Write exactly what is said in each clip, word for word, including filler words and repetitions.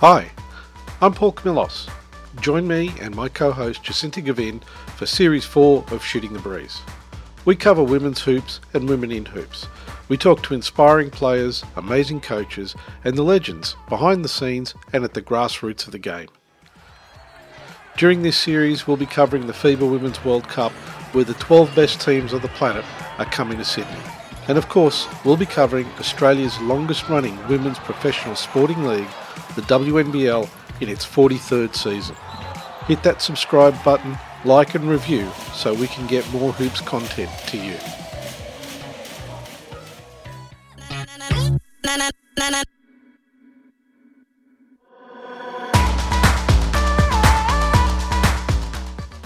Hi, I'm Paul Camillos. Join me and my co-host Jacinta Gavin for Series four of Shooting the Breeze. We cover women's hoops and women in hoops. We talk to inspiring players, amazing coaches and the legends behind the scenes and at the grassroots of the game. During this series we'll be covering the FIBA Women's World Cup, where the twelve best teams on the planet are coming to Sydney. And of course, we'll be covering Australia's longest-running women's professional sporting league, the W N B L, in its forty-third season. Hit that subscribe button, like and review so we can get more hoops content to you.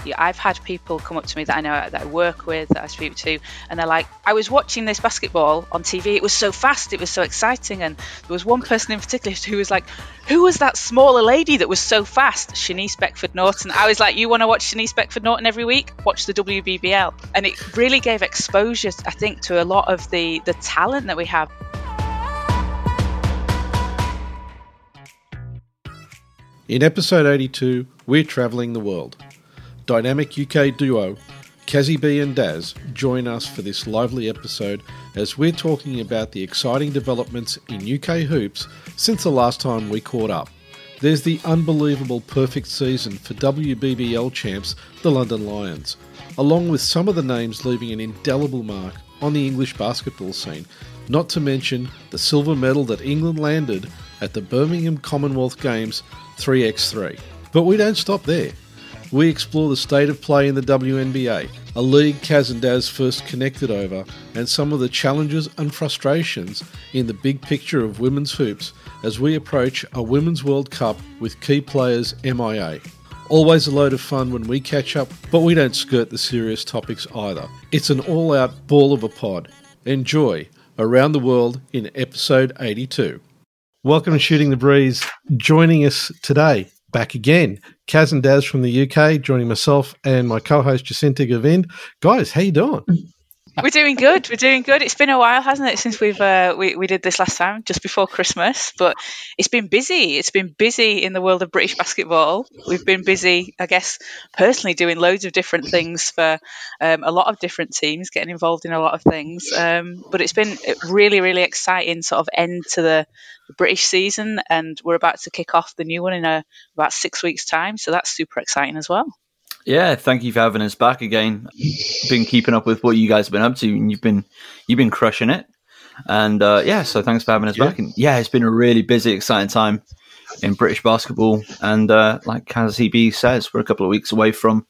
Yeah, I've had people come up to me that I know, that I work with, that I speak to, and they're like, I was watching this basketball on T V, it was so fast, it was so exciting. And there was one person in particular who was like, who was that smaller lady that was so fast? Shanice Beckford-Norton. I was like, you want to watch Shanice Beckford-Norton every week? Watch the W B B L. And it really gave exposure, I think, to a lot of the, the talent that we have. In episode eighty-two, we're travelling the world. Dynamic U K duo Kazzy B and Daz join us for this lively episode as we're talking about the exciting developments in U K hoops since the last time we caught up. There's the unbelievable perfect season for W B B L champs, the London Lions, along with some of the names leaving an indelible mark on the English basketball scene, not to mention the silver medal that England landed at the Birmingham Commonwealth Games three by three. But we don't stop there. We explore the state of play in the W N B A, a league Kaz and Daz first connected over, and some of the challenges and frustrations in the big picture of women's hoops as we approach a Women's World Cup with key players M I A. Always a load of fun when we catch up, but we don't skirt the serious topics either. It's an all-out ball of a pod. Enjoy Around the World in episode eighty-two. Welcome to Shooting the Breeze. Joining us today, back again, Kaz and Daz from the U K, joining myself and my co-host Jacinta Govind. Guys, how you doing? We're doing good. We're doing good. It's been a while, hasn't it, since we've uh, we we did this last time, just before Christmas. But it's been busy. It's been busy in the world of British basketball. We've been busy, I guess, personally doing loads of different things for um, a lot of different teams, getting involved in a lot of things. Um, but it's been a really, really exciting sort of end to the, the British season, and we're about to kick off the new one in a, about six weeks' time. So that's super exciting as well. Yeah, thank you for having us back again. Been keeping up with what you guys have been up to, and you've been you've been crushing it. And uh, yeah, so thanks for having us yeah. back. And yeah, it's been a really busy, exciting time in British basketball. And uh, like Kazzy B says, we're a couple of weeks away from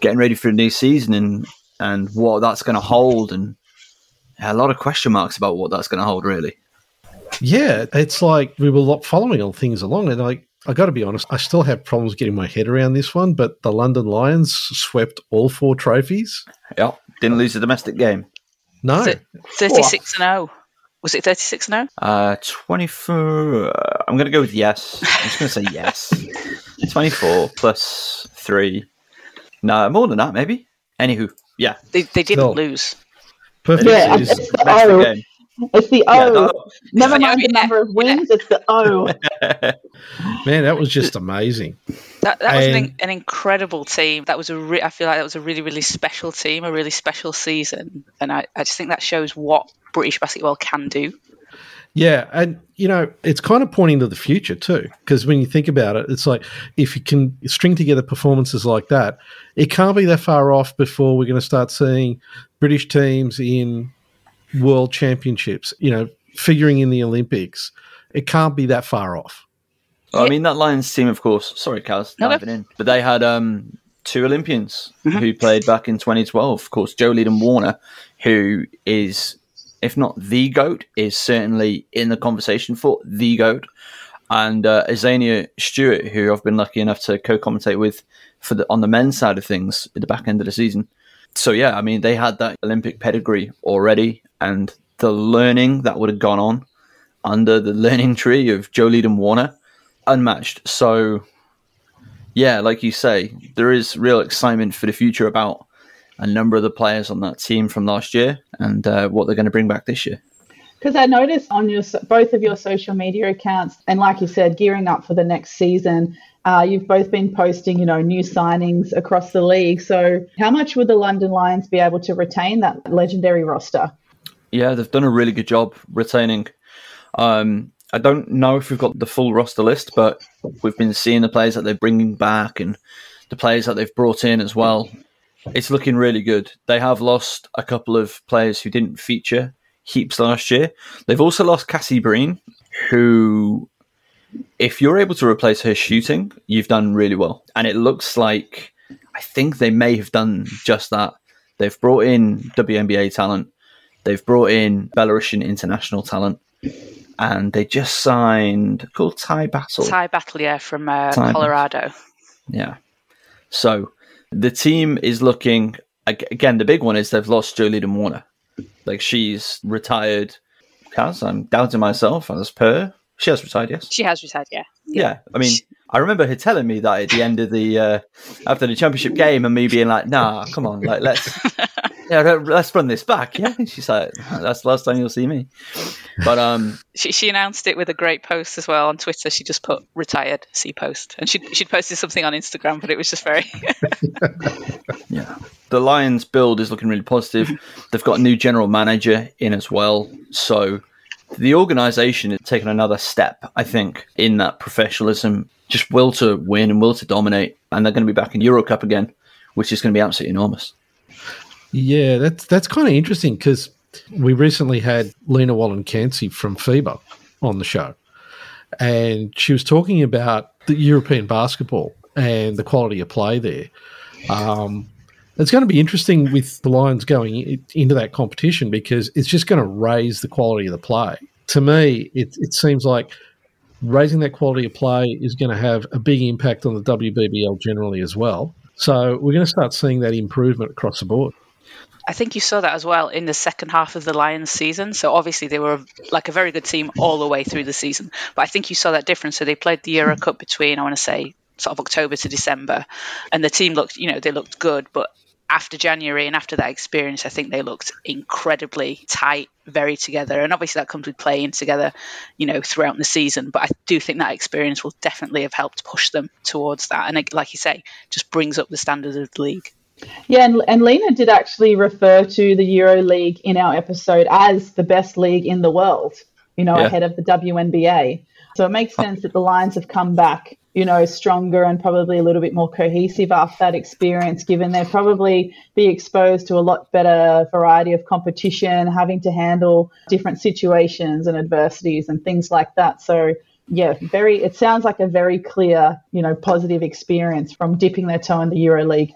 getting ready for a new season and and what that's going to hold, and a lot of question marks about what that's going to hold, really. Yeah, it's like we were following all things along, and like, I got to be honest, I still have problems getting my head around this one, but the London Lions swept all four trophies. Yeah, didn't lose a domestic game. No. thirty-six and oh. Was it thirty-six and oh? Uh, twenty-four. Uh, I'm going to go with yes. I'm just going to say yes. twenty-four plus three. No, more than that, maybe. Anywho, yeah. They, they didn't no. lose. Perfect. Yeah, it's, it's the O. Game. It's the O. Yeah, no. Never it's mind the net. Number of wins, it's the O. Man, that was just amazing. That, that was an, an incredible team. That was a re- I feel like that was a really, really special team, a really special season. And I, I just think that shows what British basketball can do. Yeah, and, you know, it's kind of pointing to the future too, because when you think about it, it's like if you can string together performances like that, it can't be that far off before we're going to start seeing British teams in world championships, you know, figuring in the Olympics. It can't be that far off. Well, I mean, that Lions team, of course, sorry, Kaz, no, diving no. in, but they had um, two Olympians mm-hmm. who played back in twenty twelve. Of course, Joe Leedham-Warner, who is, if not the GOAT, is certainly in the conversation for the GOAT, and uh, Azania Stewart, who I've been lucky enough to co-commentate with for the, on the men's side of things at the back end of the season. So, yeah, I mean, they had that Olympic pedigree already, and the learning that would have gone on under the learning tree of Joe Leedham-Warner, unmatched. So, yeah, like you say, there is real excitement for the future about a number of the players on that team from last year and uh, what they're going to bring back this year. Because I noticed on your both of your social media accounts, and like you said, gearing up for the next season, uh, you've both been posting, you know, new signings across the league. So how much would the London Lions be able to retain that legendary roster? Yeah, they've done a really good job retaining. Um, I don't know if we've got the full roster list, but we've been seeing the players that they're bringing back and the players that they've brought in as well. It's looking really good. They have lost a couple of players who didn't feature heaps last year. They've also lost Cassie Breen, who, if you're able to replace her shooting, you've done really well. And it looks like, I think they may have done just that. They've brought in W N B A talent. They've brought in Belarusian international talent. And they just signed, called Thai Battle. Thai Battle, yeah, from uh, Colorado. Battle. Yeah. So the team is looking, again, the big one is they've lost Joe Leedham-Warner. Like, she's retired. Kaz, I'm doubting myself as per. She has retired, yes? She has retired, yeah. Yeah. yeah. I mean, I remember her telling me that at the end of the, uh, after the championship game, and me being like, nah, come on, like, let's, yeah, let's run this back. Yeah. And she's like, that's the last time you'll see me. But, um, she, she announced it with a great post as well on Twitter. She just put retired C post, and she, she'd posted something on Instagram, but it was just very, yeah. The Lions build is looking really positive. They've got a new general manager in as well. So the organisation has taken another step, I think, in that professionalism, just will to win and will to dominate. And they're going to be back in Euro Cup again, which is going to be absolutely enormous. Yeah, that's that's kind of interesting, because we recently had Lena Wallen-Cancy from FIBA on the show. And she was talking about the European basketball and the quality of play there. Um It's going to be interesting with the Lions going into that competition, because it's just going to raise the quality of the play. To me, it, it seems like raising that quality of play is going to have a big impact on the W B B L generally as well. So we're going to start seeing that improvement across the board. I think you saw that as well in the second half of the Lions season. So obviously they were like a very good team all the way through the season. But I think you saw that difference. So they played the Euro Cup between, I want to say, sort of October to December. And the team looked, you know, they looked good, but after January and after that experience, I think they looked incredibly tight, very together. And obviously that comes with playing together, you know, throughout the season. But I do think that experience will definitely have helped push them towards that. And like you say, just brings up the standards of the league. Yeah, and, and Lena did actually refer to the EuroLeague in our episode as the best league in the world, you know, yeah. ahead of the W N B A. So it makes sense that the Lions have come back, you know, stronger and probably a little bit more cohesive after that experience, given they'll probably be exposed to a lot better variety of competition, having to handle different situations and adversities and things like that. So, yeah, very. It sounds like a very clear, you know, positive experience from dipping their toe in the EuroLeague.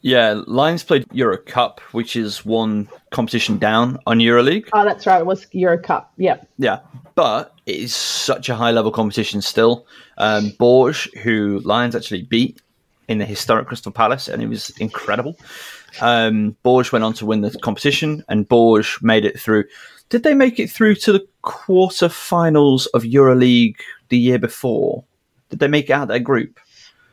Yeah, Lions played Euro Cup, which is one competition down on EuroLeague. Oh, that's right. It was Euro Cup. Yeah. Yeah. But it is such a high-level competition still. Um, Bourg, who Lions actually beat in the historic Crystal Palace, and it was incredible. Um, Bourg went on to win the competition, and Bourg made it through. Did they make it through to the quarterfinals of EuroLeague the year before? Did they make it out of their group?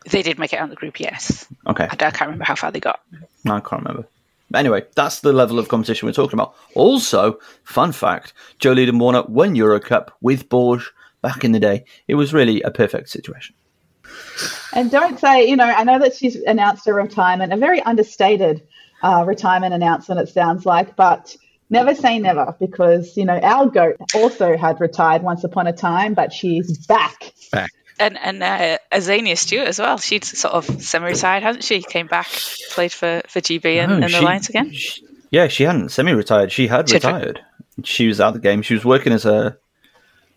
They did make it out of the group, yes. Okay. I, I can't remember how far they got. No, I can't remember. But anyway, that's the level of competition we're talking about. Also, fun fact, Joe Leedham-Warner won Euro Cup with Bourg back in the day. It was really a perfect situation. And don't say, you know, I know that she's announced her retirement, a very understated uh, retirement announcement, it sounds like, but never say never, because, you know, our GOAT also had retired once upon a time, but she's back. Back. And and uh, Azania Stewart as well. She'd sort of semi-retired, hasn't she? Came back, played for, for G B and, no, and she, the Lions again. She, yeah, she hadn't semi-retired. She had she retired. Had... She was out of the game. She was working as a...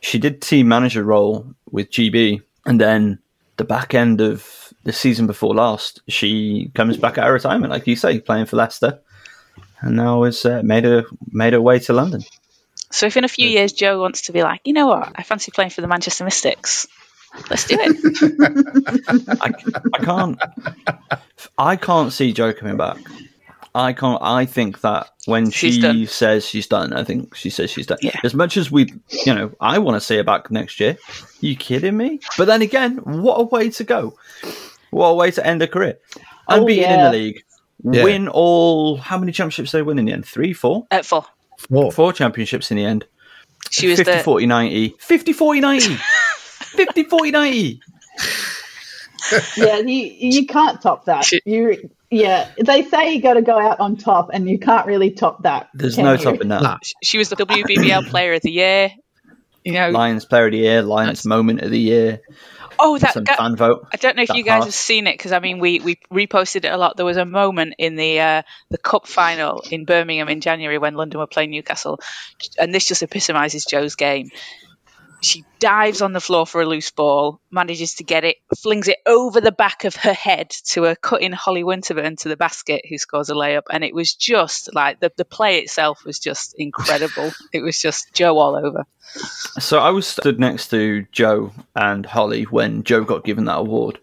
She did team manager role with G B. And then the back end of the season before last, she comes back out of retirement, like you say, playing for Leicester. And now has uh, made, her, made her way to London. So if in a few years Joe wants to be like, you know what, I fancy playing for the Manchester Mystics... Let's do it. I, I can't. I can't see Joe coming back. I can't. I think that when she's she done. says she's done, I think she says she's done. Yeah. As much as we, you know, I want to see her back next year. Are you kidding me? But then again, what a way to go! What a way to end a career. Unbeaten oh, yeah. in the league, yeah. win all. How many championships did they win in the end? Three, four, uh, four, four, four championships in the end. She was fifty forty ninety. fifty forty ninety. fifty forty ninety. Yeah, you you can't top that. She, you yeah, they say you got to go out on top, and you can't really top that. There's no you? topping that. Nah. She was the W B B L Player of the Year. You know, Lions Player of the Year, Lions Moment of the Year. Oh, that some fan vote. I don't know if you guys have seen it because I mean, we, we reposted it a lot. There was a moment in the uh, the cup final in Birmingham in January when London were playing Newcastle, and this just epitomises Joe's game. She dives on the floor for a loose ball, manages to get it, flings it over the back of her head to a cutting Holly Winterburn to the basket, who scores a layup. And it was just like the, the play itself was just incredible. It was just Joe all over. So I was stood next to Joe and Holly when Joe got given that award.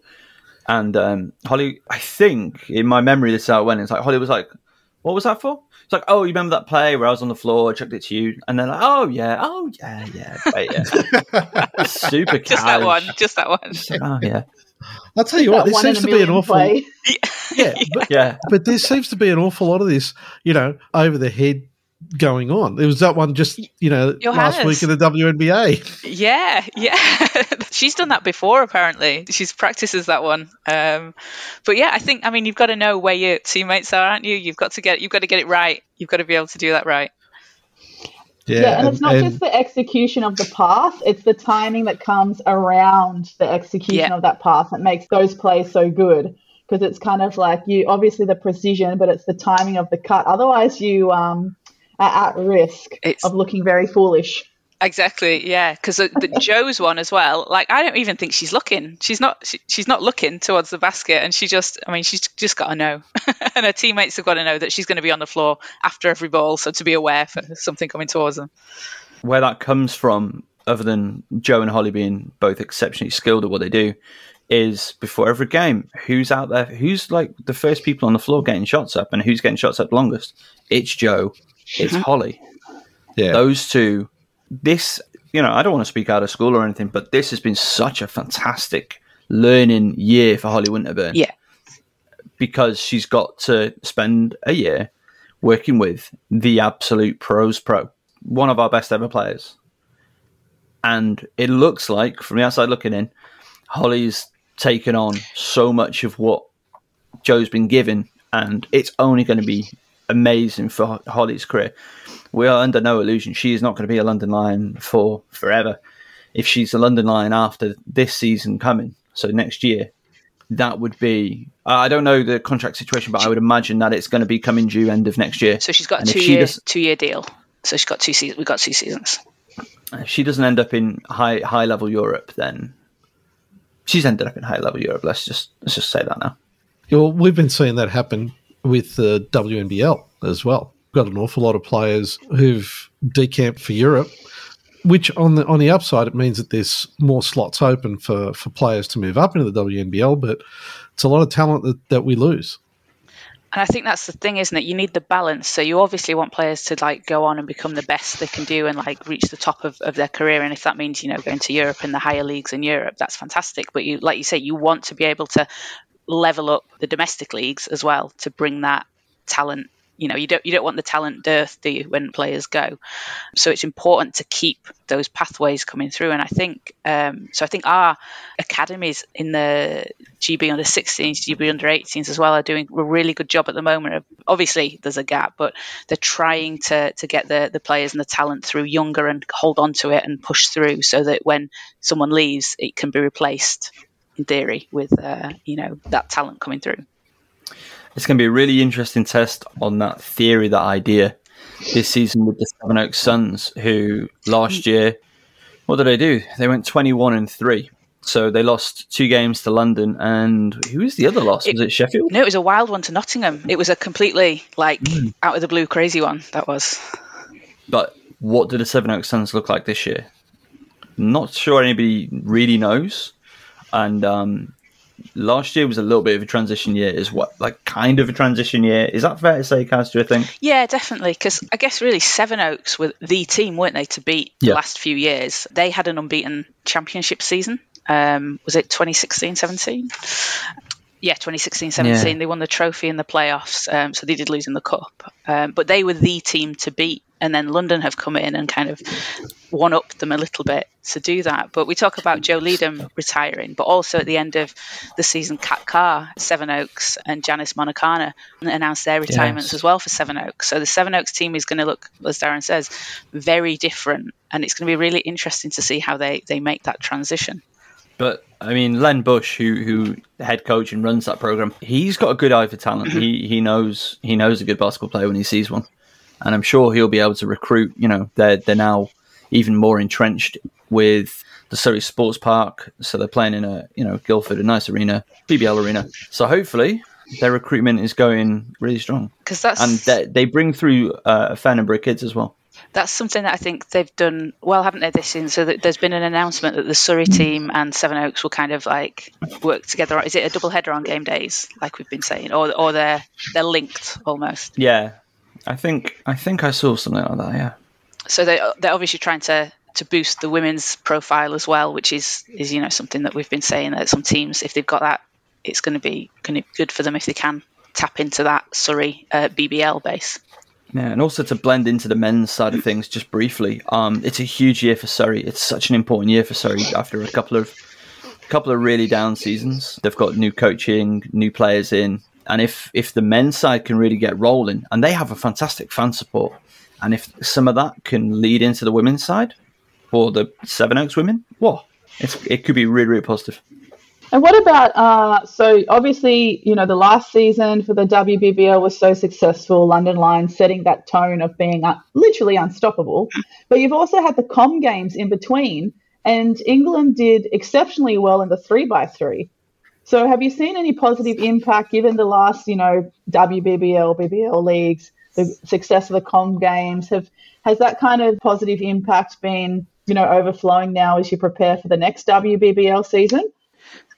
And um, Holly, I think, in my memory, this is how it went. It's like, Holly was like, what was that for? It's like, oh, you remember that play where I was on the floor, I chucked it to you, and then like, oh yeah, oh yeah, yeah, right, yeah. Super cash. Just that one, just that one. Just, oh yeah. I'll tell you what, there seems to be an awful yeah, yeah, but, yeah, but there seems to be an awful lot of this, you know, over the head going on. There was that one just, you know, Your last hands. week in the W N B A. Yeah, yeah. She's done that before, apparently. She's practices that one. Um, but yeah, I think, I mean, you've got to know where your teammates are, aren't you? You've got to get, you've got to get it right. You've got to be able to do that right. Yeah, yeah and it's not and, just the execution of the pass; it's the timing that comes around the execution yeah. of that pass that makes those plays so good. Because it's kind of like you, obviously, the precision, but it's the timing of the cut. Otherwise, you um, are at risk it's- of looking very foolish. Exactly, yeah, because Joe's one as well. Like, I don't even think she's looking. She's not. She, she's not looking towards the basket, and she just. I mean, she's just got to know, and her teammates have got to know that she's going to be on the floor after every ball, so to be aware for something coming towards them. Where that comes from, other than Joe and Holly being both exceptionally skilled at what they do, is before every game, who's out there? Who's like the first people on the floor getting shots up, and who's getting shots up longest? It's Joe. It's Holly. Yeah, those two. This, you know, I don't want to speak out of school or anything, but this has been such a fantastic learning year for Holly Winterburn. Yeah. Because she's got to spend a year working with the absolute pros pro, one of our best ever players. And it looks like, from the outside looking in, Holly's taken on so much of what Joe's been given, and it's only going to be amazing for Holly's career. We are under no illusion. She is not going to be a London Lion for forever. If she's a London Lion after this season coming, so next year, that would be... I don't know the contract situation, but I would imagine that it's going to be coming due end of next year. So she's got a two-year she does, two year deal. So she's got two seasons. We've got two seasons. If she doesn't end up in high high-level Europe, then... She's ended up in high-level Europe. Let's just let's just say that now. Well, we've been seeing that happen with the W N B L as well. Got an awful lot of players who've decamped for Europe, which on the on the upside, it means that there's more slots open for, for players to move up into the W N B L, but it's a lot of talent that, that we lose. And I think that's the thing, isn't it? You need the balance. So you obviously want players to like go on and become the best they can do and like reach the top of, of their career. And if that means, you know, going to Europe and the higher leagues in Europe, that's fantastic. But you, like you say, you want to be able to level up the domestic leagues as well to bring that talent. You know, you don't you don't want the talent dearth, do you, when players go? So it's important to keep those pathways coming through. And I think um, so. I think our academies in the G B under sixteens, G B under eighteens as well are doing a really good job at the moment. Obviously, there's a gap, but they're trying to to get the the players and the talent through younger and hold on to it and push through so that when someone leaves, it can be replaced in theory with uh, you know that talent coming through. It's going to be a really interesting test on that theory, that idea, this season with the Sevenoaks Suns, who last year, what did they do? They went twenty-one and three. So they lost two games to London, and who was the other loss? Was it, it Sheffield? No, it was a wild one to Nottingham. It was a completely, like, mm. out of the blue crazy one, that was. But what do the Sevenoaks Suns look like this year? Not sure anybody really knows, and... um last year was a little bit of a transition year as well, like kind of a transition year. Is that fair to say, Kaz, do you think? Yeah, definitely, because I guess really Sevenoaks were the team, weren't they, to beat yeah. the last few years. They had an unbeaten championship season. Um, was it twenty sixteen seventeen? Yeah, twenty sixteen seventeen. Yeah. They won the trophy in the playoffs, um, so they did lose in the cup. Um, but they were the team to beat and then London have come in and kind of one-up them a little bit to do that. But we talk about Joe Leedham retiring, but also at the end of the season, Kat Carr, Sevenoaks, and Janice Monocana announced their retirements yes. as well for Sevenoaks. So the Sevenoaks team is going to look, as Darren says, very different, and it's going to be really interesting to see how they, they make that transition. But, I mean, Len Bush, who who head coach and runs that program, he's got a good eye for talent. he he knows he knows a good basketball player when he sees one. And I'm sure he'll be able to recruit. You know, they're, they're now even more entrenched with the Surrey Sports Park. So they're playing in a, you know, Guildford, a nice arena, B B L arena. So hopefully their recruitment is going really strong. 'Cause that's... And they, they bring through uh, a fair number of kids as well. That's something that I think they've done well, haven't they, this season? So that there's been an announcement that the Surrey team and Sevenoaks will kind of like work together. Is it a double header on game days, like we've been saying, or or they're they're linked almost? Yeah, I think I think I saw something like that. Yeah. So they they're obviously trying to, to boost the women's profile as well, which is, is you know something that we've been saying that some teams, if they've got that, it's going to be going to be good for them if they can tap into that Surrey uh, B B L base. Yeah, and also to blend into the men's side of things just briefly, um, it's a huge year for Surrey. It's such an important year for Surrey after a couple of a couple of really down seasons. They've got new coaching, new players in, and if, if the men's side can really get rolling, and they have a fantastic fan support, and if some of that can lead into the women's side for the Sevenoaks women, whoa, it's, it could be really, really positive. And what about, uh, so obviously, you know, the last season for the W B B L was so successful, London Lions setting that tone of being un- literally unstoppable. But you've also had the Com games in between, and England did exceptionally well in the three by three. So have you seen any positive impact given the last, you know, W B B L, B B L leagues, the success of the Com games? Have has that kind of positive impact been, you know, overflowing now as you prepare for the next W B B L season?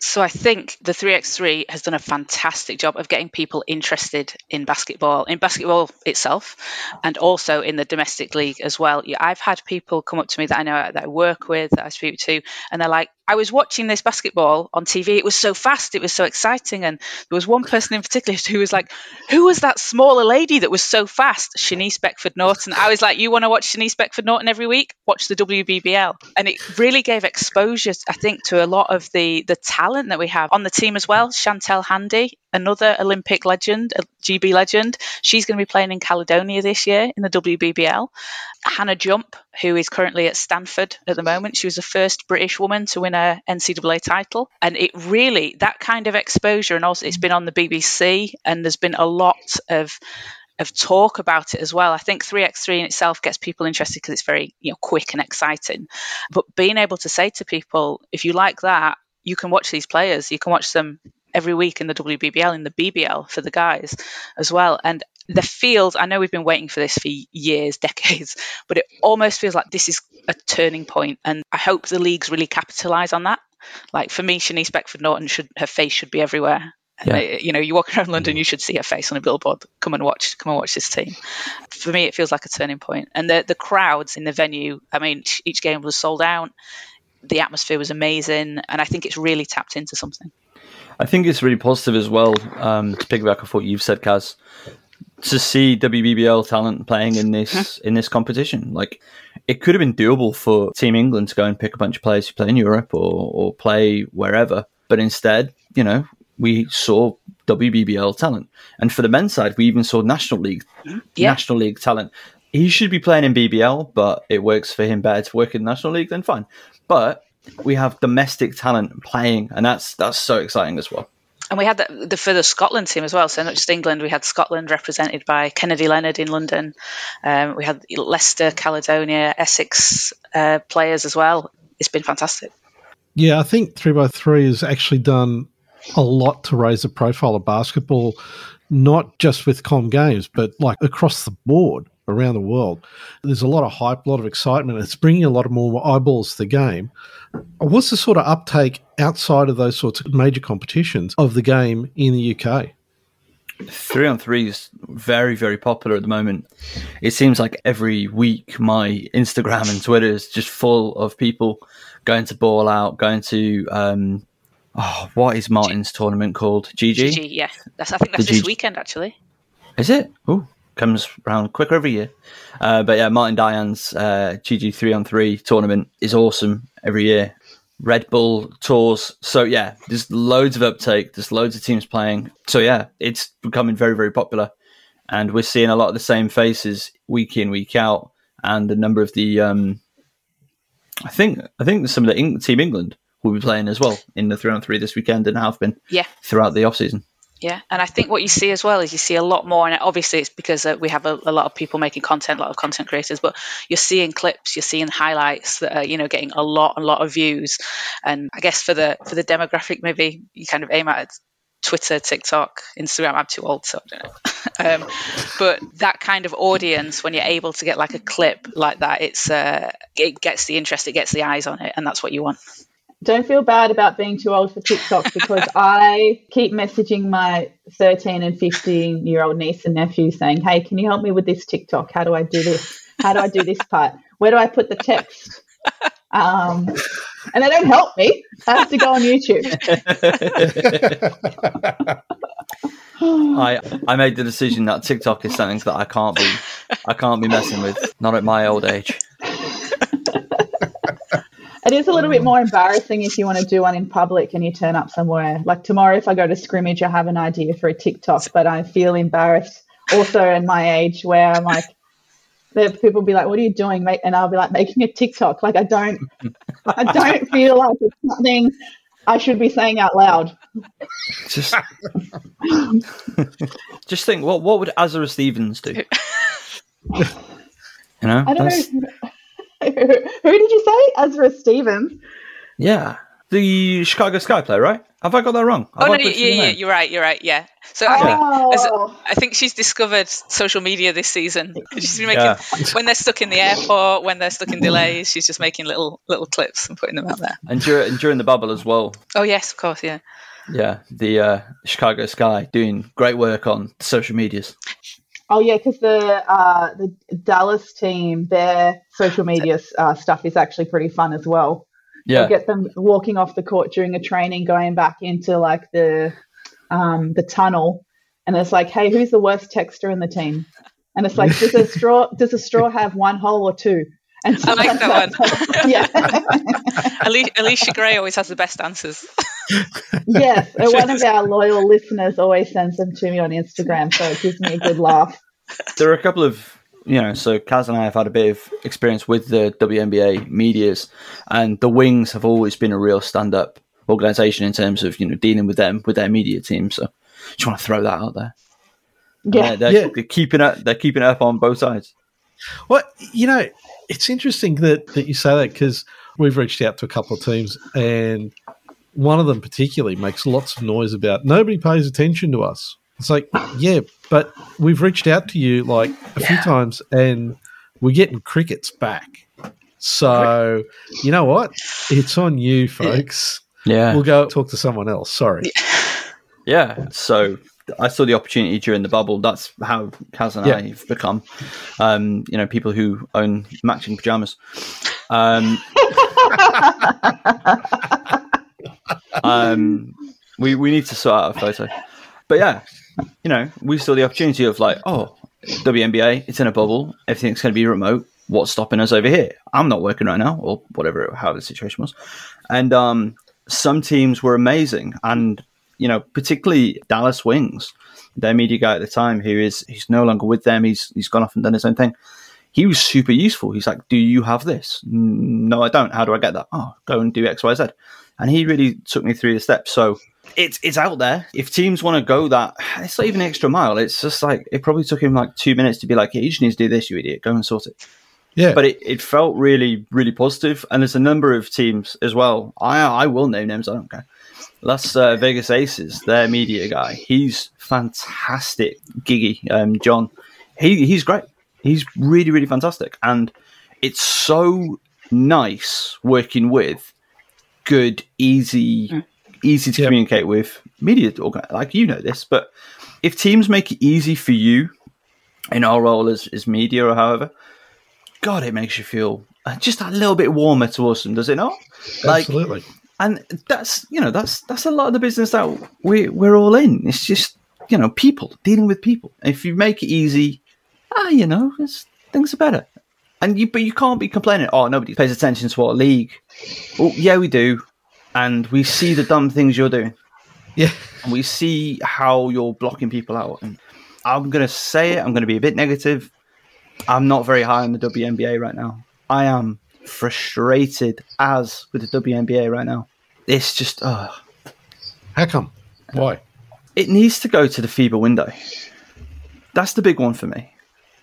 So I think the three by three has done a fantastic job of getting people interested in basketball, in basketball itself, and also in the domestic league as well. I've had people come up to me that I know that I work with, that I speak to, and they're like, I was watching this basketball on T V. It was so fast. It was so exciting. And there was one person in particular who was like, who was that smaller lady that was so fast? Shanice Beckford-Norton. I was like, you want to watch Shanice Beckford-Norton every week? Watch the W B B L. And it really gave exposure, I think, to a lot of the, the talent that we have on the team as well. Chantel Handy, another Olympic legend, a G B legend. She's going to be playing in Caledonia this year in the W B B L. Hannah Jump, who is currently at Stanford at the moment. She was the first British woman to win a N C double A title. And it really, that kind of exposure, and also it's been on the B B C, and there's been a lot of of talk about it as well. I think three by three in itself gets people interested because it's very, you know, quick and exciting. But being able to say to people, if you like that, you can watch these players. You can watch them every week in the W B B L, in the B B L for the guys as well. And the field, I know we've been waiting for this for years, decades, but it almost feels like this is a turning point, and I hope the leagues really capitalise on that. Like for me, Shanice Beckford-Norton, should, her face should be everywhere. Yeah. And it, you know, you walk around London, you should see her face on a billboard. Come and watch, come and watch this team. For me, it feels like a turning point. And the, the crowds in the venue, I mean, each game was sold out. The atmosphere was amazing, and I think it's really tapped into something. I think it's really positive as well, um, to piggyback off what you've said, Kaz, to see W B B L talent playing in this in this competition. Like, it could have been doable for Team England to go and pick a bunch of players who play in Europe or, or play wherever. But instead, you know, we saw W B B L talent. And for the men's side, we even saw National League yeah. National League talent. He should be playing in B B L, but it works for him better to work in the National League, then fine. But we have domestic talent playing, and that's that's so exciting as well. And we had the, the for the Scotland team as well. So not just England, we had Scotland represented by Kennedy Leonard in London. Um, we had Leicester, Caledonia, Essex uh, players as well. It's been fantastic. Yeah, I think three by three has actually done a lot to raise the profile of basketball, not just with Com games, but like across the board around the world. There's a lot of hype, a lot of excitement. It's bringing a lot of more eyeballs to the game. What's the sort of uptake outside of those sorts of major competitions of the game in the U K? Three on three is very, very popular at the moment. It seems like every week my Instagram and Twitter is just full of people going to Ball Out, going to, um, oh, what is Martin's G- tournament called? G G? G G, yeah. That's, I think that's the this G G. Weekend, actually. Is it? Oh. comes around quicker every year. Uh, but yeah, Martin Diane's uh, G G three on three tournament is awesome every year. Red Bull tours. So yeah, there's loads of uptake. There's loads of teams playing. So yeah, it's becoming very, very popular. And we're seeing a lot of the same faces week in, week out. And a number of the, um, I think, I think some of the Eng- Team England will be playing as well in the three on three this weekend and have been yeah. throughout the off season. Yeah, and I think what you see as well is you see a lot more, and obviously it's because uh, we have a, a lot of people making content, a lot of content creators, but you're seeing clips, you're seeing highlights that are, you know, getting a lot, a lot of views. And I guess for the for the demographic, maybe you kind of aim at Twitter, TikTok, Instagram. I'm too old, so I don't know. um, but that kind of audience, when you're able to get like a clip like that, it's uh, it gets the interest, it gets the eyes on it, and that's what you want. Don't feel bad about being too old for TikTok because I keep messaging my thirteen and fifteen-year-old niece and nephew saying, hey, can you help me with this TikTok? How do I do this? How do I do this part? Where do I put the text? Um, and they don't help me. I have to go on YouTube. I I made the decision that TikTok is something that I can't be I can't be messing with, not at my old age. It is a little bit more embarrassing if you want to do one in public and you turn up somewhere. Like tomorrow, if I go to scrimmage, I have an idea for a TikTok, but I feel embarrassed also in my age where I'm like, people will be like, what are you doing, mate? And I'll be like, making a TikTok. Like I don't, I don't feel like it's something I should be saying out loud. Just, just think, what what would Azara Stevens do? You know, I don't that's... know. Who did you say? Ezra Stevens. Yeah. The Chicago Sky player, right? Have I got that wrong? Have oh, no, yeah, yeah, yeah, you're right, you're right, yeah. So I think, oh. as, I think she's discovered social media this season. She's been making, yeah. When they're stuck in the airport, when they're stuck in delays, she's just making little little clips and putting them out there. And during, and during the bubble as well. Oh, yes, of course, yeah. Yeah, the uh, Chicago Sky doing great work on social medias. Oh, yeah, because the uh, the Dallas team, their social media uh, stuff is actually pretty fun as well. Yeah. You get them walking off the court during a training, going back into, like, the um, the tunnel, and it's like, hey, who's the worst texter in the team? And it's like, does a straw does a straw have one hole or two? And I like that, that one. Yeah. Alicia Gray always has the best answers. Yes, one of our loyal listeners always sends them to me on Instagram, so it gives me a good laugh. There are a couple of, you know, so Kaz and I have had a bit of experience with the W N B A medias, and the Wings have always been a real stand-up organisation in terms of, you know, dealing with them, with their media team. So just want to throw that out there. Yeah, uh, they're, yeah. They're keeping up. They're keeping up on both sides. Well, you know, it's interesting that, that you say that because we've reached out to a couple of teams and. One of them particularly makes lots of noise about nobody pays attention to us. It's like, yeah, but we've reached out to you like a yeah. few times and we're getting crickets back. So you know what? It's on you, folks. Yeah. We'll go talk to someone else. Sorry. Yeah. So I saw the opportunity during the bubble. That's how Kaz and yeah. I have become, um, you know, people who own matching pajamas. Um um we we need to sort out a photo, but yeah, you know, we saw the opportunity of like, oh, W N B A, it's in a bubble, everything's going to be remote, what's stopping us over here? I'm not working right now, or whatever, how the situation was. And um some teams were amazing, and you know, particularly Dallas Wings, their media guy at the time, who is he's no longer with them, he's he's gone off and done his own thing. He was super useful. He's like, do you have this? No, I don't. How do I get that? Oh, go and do X, Y, Z. And he really took me through the steps. So it's it's out there. If teams want to go that, it's not even an extra mile. It's just like, it probably took him like two minutes to be like, yeah, you just need to do this, you idiot. Go and sort it. Yeah. But it, it felt really, really positive. And there's a number of teams as well. I I will name names. I don't care. Las uh, Vegas Aces, their media guy. He's fantastic. Giggy, um, John. He He's great. He's really, really fantastic. And it's so nice working with good, easy, mm. easy to yep. communicate with media. Like, you know this, but if teams make it easy for you in our role as, as media or however, God, it makes you feel just a little bit warmer towards them, does it not? Like, absolutely. And that's, you know, that's that's a lot of the business that we, we're all in. It's just, you know, people, dealing with people. And if you make it easy, ah, you know, things are better. And you, but you can't be complaining, oh, nobody pays attention to our league. Well, yeah, we do. And we see the dumb things you're doing. Yeah. And we see how you're blocking people out. And I'm going to say it. I'm going to be a bit negative. I'm not very high on the W N B A right now. I am frustrated as with the W N B A right now. It's just, uh how come? Why? It needs to go to the FIBA window. That's the big one for me.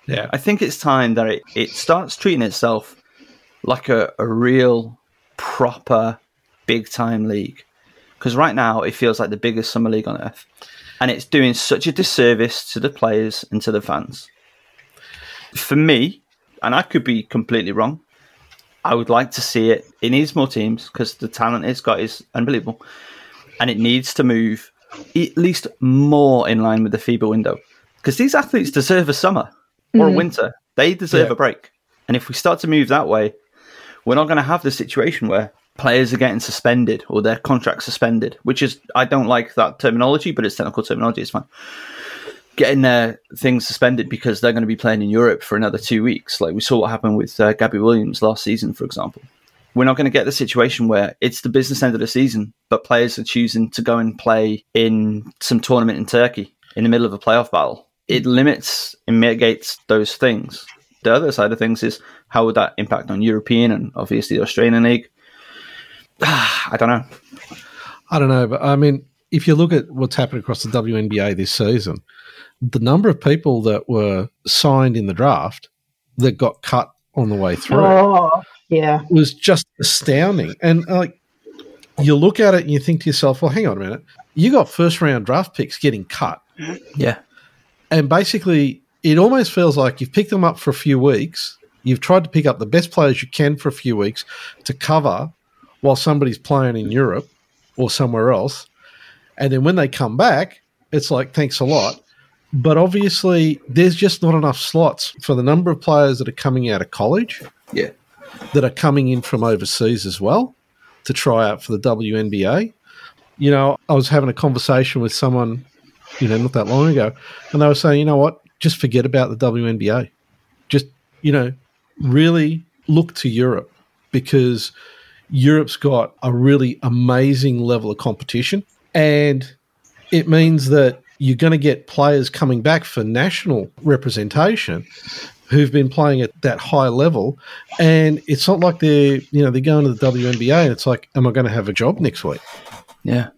Yeah, I think it's time that it, it starts treating itself like a, a real, proper, big-time league. Because right now, it feels like the biggest summer league on earth. And it's doing such a disservice to the players and to the fans. For me, and I could be completely wrong, I would like to see it. It needs more teams because the talent it's got is unbelievable. And it needs to move at least more in line with the FIBA window. Because these athletes deserve a summer. Or a winter. They deserve yeah. a break. And if we start to move that way, we're not going to have the situation where players are getting suspended or their contracts suspended, which is, I don't like that terminology, but it's technical terminology. It's fine. Getting their things suspended because they're going to be playing in Europe for another two weeks. Like we saw what happened with uh, Gabby Williams last season, for example. We're not going to get the situation where it's the business end of the season, but players are choosing to go and play in some tournament in Turkey in the middle of a playoff battle. It limits and mitigates those things. The other side of things is how would that impact on European and obviously the Australian league? I don't know. I don't know. But I mean, if you look at what's happened across the W N B A this season, the number of people that were signed in the draft that got cut on the way through oh, yeah. was just astounding. And like, you look at it and you think to yourself, well, hang on a minute. You got first round draft picks getting cut. Yeah. And basically, it almost feels like you've picked them up for a few weeks. You've tried to pick up the best players you can for a few weeks to cover while somebody's playing in Europe or somewhere else. And then when they come back, it's like, thanks a lot. But obviously, there's just not enough slots for the number of players that are coming out of college, yeah, that are coming in from overseas as well to try out for the W N B A. You know, I was having a conversation with someone, you know, not that long ago. And they were saying, you know what, just forget about the W N B A. Just, you know, really look to Europe because Europe's got a really amazing level of competition. And it means that you're going to get players coming back for national representation who've been playing at that high level. And it's not like they're, you know, they're going to the W N B A and it's like, am I going to have a job next week? Yeah.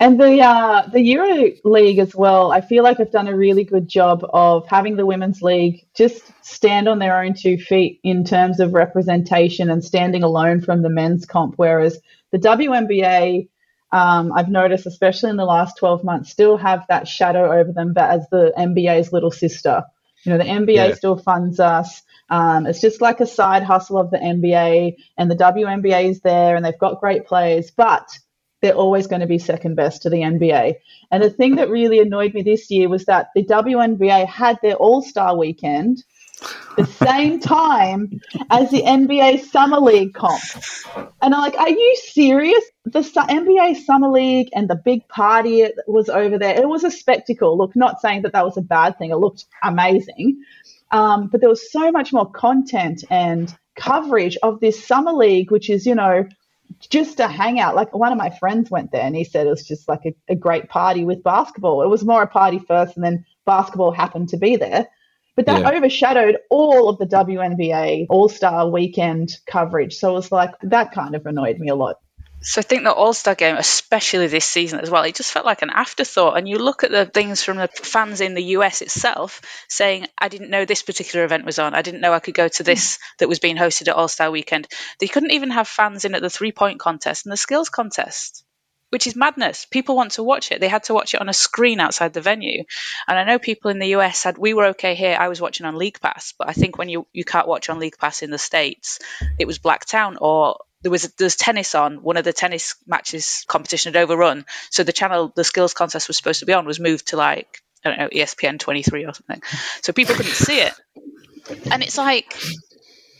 And the uh, the Euro League as well, I feel like I've done a really good job of having the Women's League just stand on their own two feet in terms of representation and standing alone from the men's comp, whereas the W N B A, um, I've noticed, especially in the last twelve months, still have that shadow over them, but as the N B A's little sister. You know, the N B A yeah. still funds us. Um, it's just like a side hustle of the N B A, and the W N B A is there, and they've got great players, but they're always going to be second best to the N B A. And the thing that really annoyed me this year was that the W N B A had their All-Star weekend the same time as the N B A Summer League comp. And I'm like, are you serious? The N B A Summer League and the big party was over there. It was a spectacle. Look, not saying that that was a bad thing. It looked amazing. Um, but there was so much more content and coverage of this Summer League, which is, you know, just a hangout. Like one of my friends went there and he said it was just like a, a great party with basketball. It was more a party first and then basketball happened to be there. But that yeah. overshadowed all of the W N B A All-Star weekend coverage. So it was like that kind of annoyed me a lot. So I think the All-Star game, especially this season as well, it just felt like an afterthought. And you look at the things from the fans in the U S itself saying, I didn't know this particular event was on. I didn't know I could go to this that was being hosted at All-Star Weekend. They couldn't even have fans in at the three-point contest and the skills contest, which is madness. People want to watch it. They had to watch it on a screen outside the venue. And I know people in the U S said, we were okay here. I was watching on League Pass. But I think when you, you can't watch on League Pass in the States, it was blacked out or... There was there's tennis on. One of the tennis matches competition had overrun, so the channel the skills contest was supposed to be on was moved to like I don't know E S P N twenty-three or something, so people couldn't see it. And it's like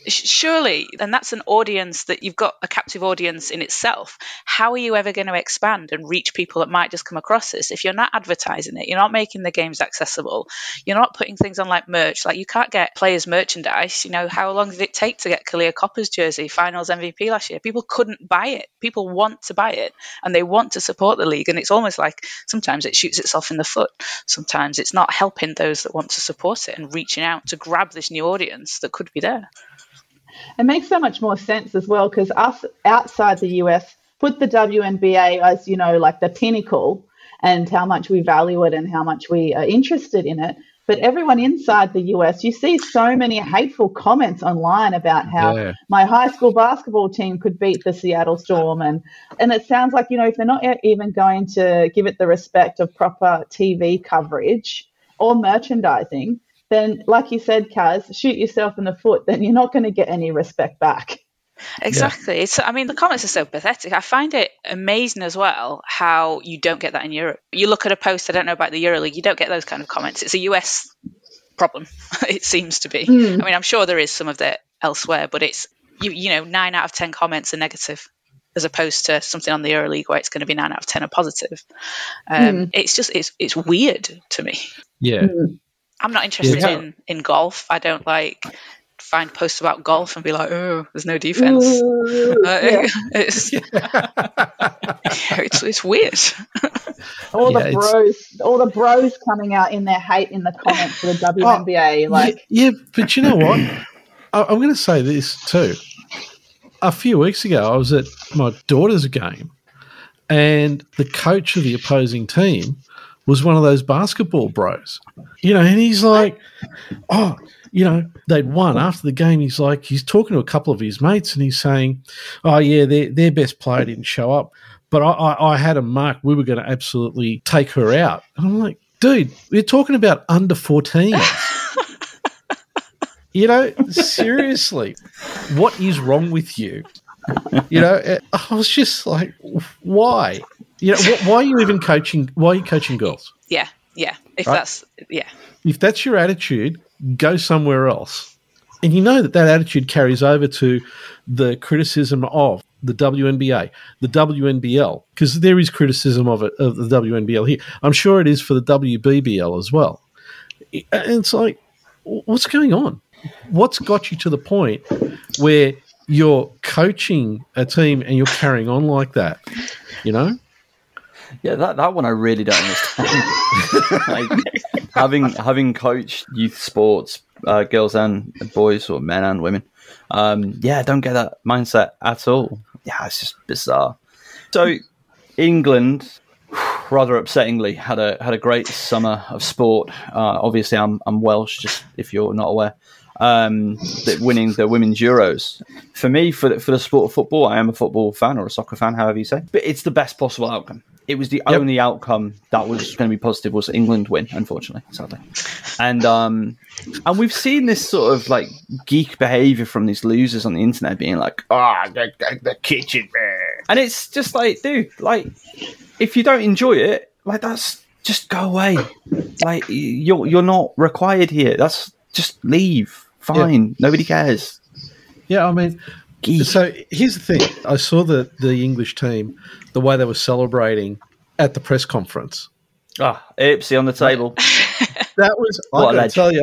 surely, and that's an audience that you've got a captive audience in itself. How are you ever going to expand and reach people that might just come across this if you're not advertising it? You're not making the games accessible. You're not putting things on like merch. Like, you can't get players' merchandise. You know, how long did it take to get Kalia Copper's jersey, finals M V P last year? People couldn't buy it. People want to buy it and they want to support the league. And it's almost like sometimes it shoots itself in the foot. Sometimes it's not helping those that want to support it and reaching out to grab this new audience that could be there. It makes so much more sense as well, because us outside the U S put the W N B A as, you know, like the pinnacle and how much we value it and how much we are interested in it. But everyone inside the U S, you see so many hateful comments online about how yeah. my high school basketball team could beat the Seattle Storm. And, and it sounds like, you know, if they're not even going to give it the respect of proper T V coverage or merchandising, then, like you said, Kaz, shoot yourself in the foot, then you're not going to get any respect back. Exactly. Yeah. So, I mean, the comments are so pathetic. I find it amazing as well how you don't get that in Europe. You look at a post, I don't know about the EuroLeague, you don't get those kind of comments. It's a U S problem, it seems to be. Mm. I mean, I'm sure there is some of that elsewhere, but it's, you, you know, nine out of ten comments are negative, as opposed to something on the EuroLeague where it's going to be nine out of ten are positive. Um, mm. It's just, it's it's weird to me. Yeah. Mm. I'm not interested yeah. in, in golf. I don't like find posts about golf and be like, oh, there's no defense. Ooh, uh, yeah. it's, it's it's weird. All yeah, the bros, it's... all the bros coming out in their hate in the comments for the W N B A. Oh, like, yeah, yeah, but you know what? I, I'm going to say this too. A few weeks ago, I was at my daughter's game, and the coach of the opposing team was one of those basketball bros. You know, and he's like, oh, you know, they'd won. After the game, he's like, he's talking to a couple of his mates and he's saying, oh, yeah, their, their best player didn't show up, but I, I, I had a mark. We were going to absolutely take her out. And I'm like, dude, we're talking about under fourteens. You know, seriously, what is wrong with you? You know, I was just like, why? You know, why are you even coaching? Why are you coaching girls? Yeah, yeah. If right? that's yeah, if that's your attitude, go somewhere else. And you know that that attitude carries over to the criticism of the W N B A, the W N B L, because there is criticism of it of the W N B L here. I'm sure it is for the W B B L as well. And it's like, what's going on? What's got you to the point where you're coaching a team and you're carrying on like that? You know. Yeah, that, that one I really don't understand. Like, having having coached youth sports, uh, girls and boys, or men and women, um, yeah, I don't get that mindset at all. Yeah, it's just bizarre. So England, rather upsettingly, had a had a great summer of sport. Uh, obviously, I'm I'm Welsh, just if you're not aware. Um, that winning the women's Euros. For me, for the, for the sport of football, I am a football fan or a soccer fan, however you say. But it's the best possible outcome. It was the yep. only outcome that was going to be positive was England win, unfortunately, sadly. And um, and we've seen this sort of like geek behaviour from these losers on the internet being like, ah, oh, the, the, the kitchen. And it's just like, dude, like, if you don't enjoy it, like, that's just go away. Like, you're you're not required here. That's just leave. Fine. Yeah. Nobody cares. Yeah, I mean, Geek. So here's the thing. I saw the, the English team, the way they were celebrating at the press conference. Ah, oh, oopsie on the table. That was, I gotta tell you,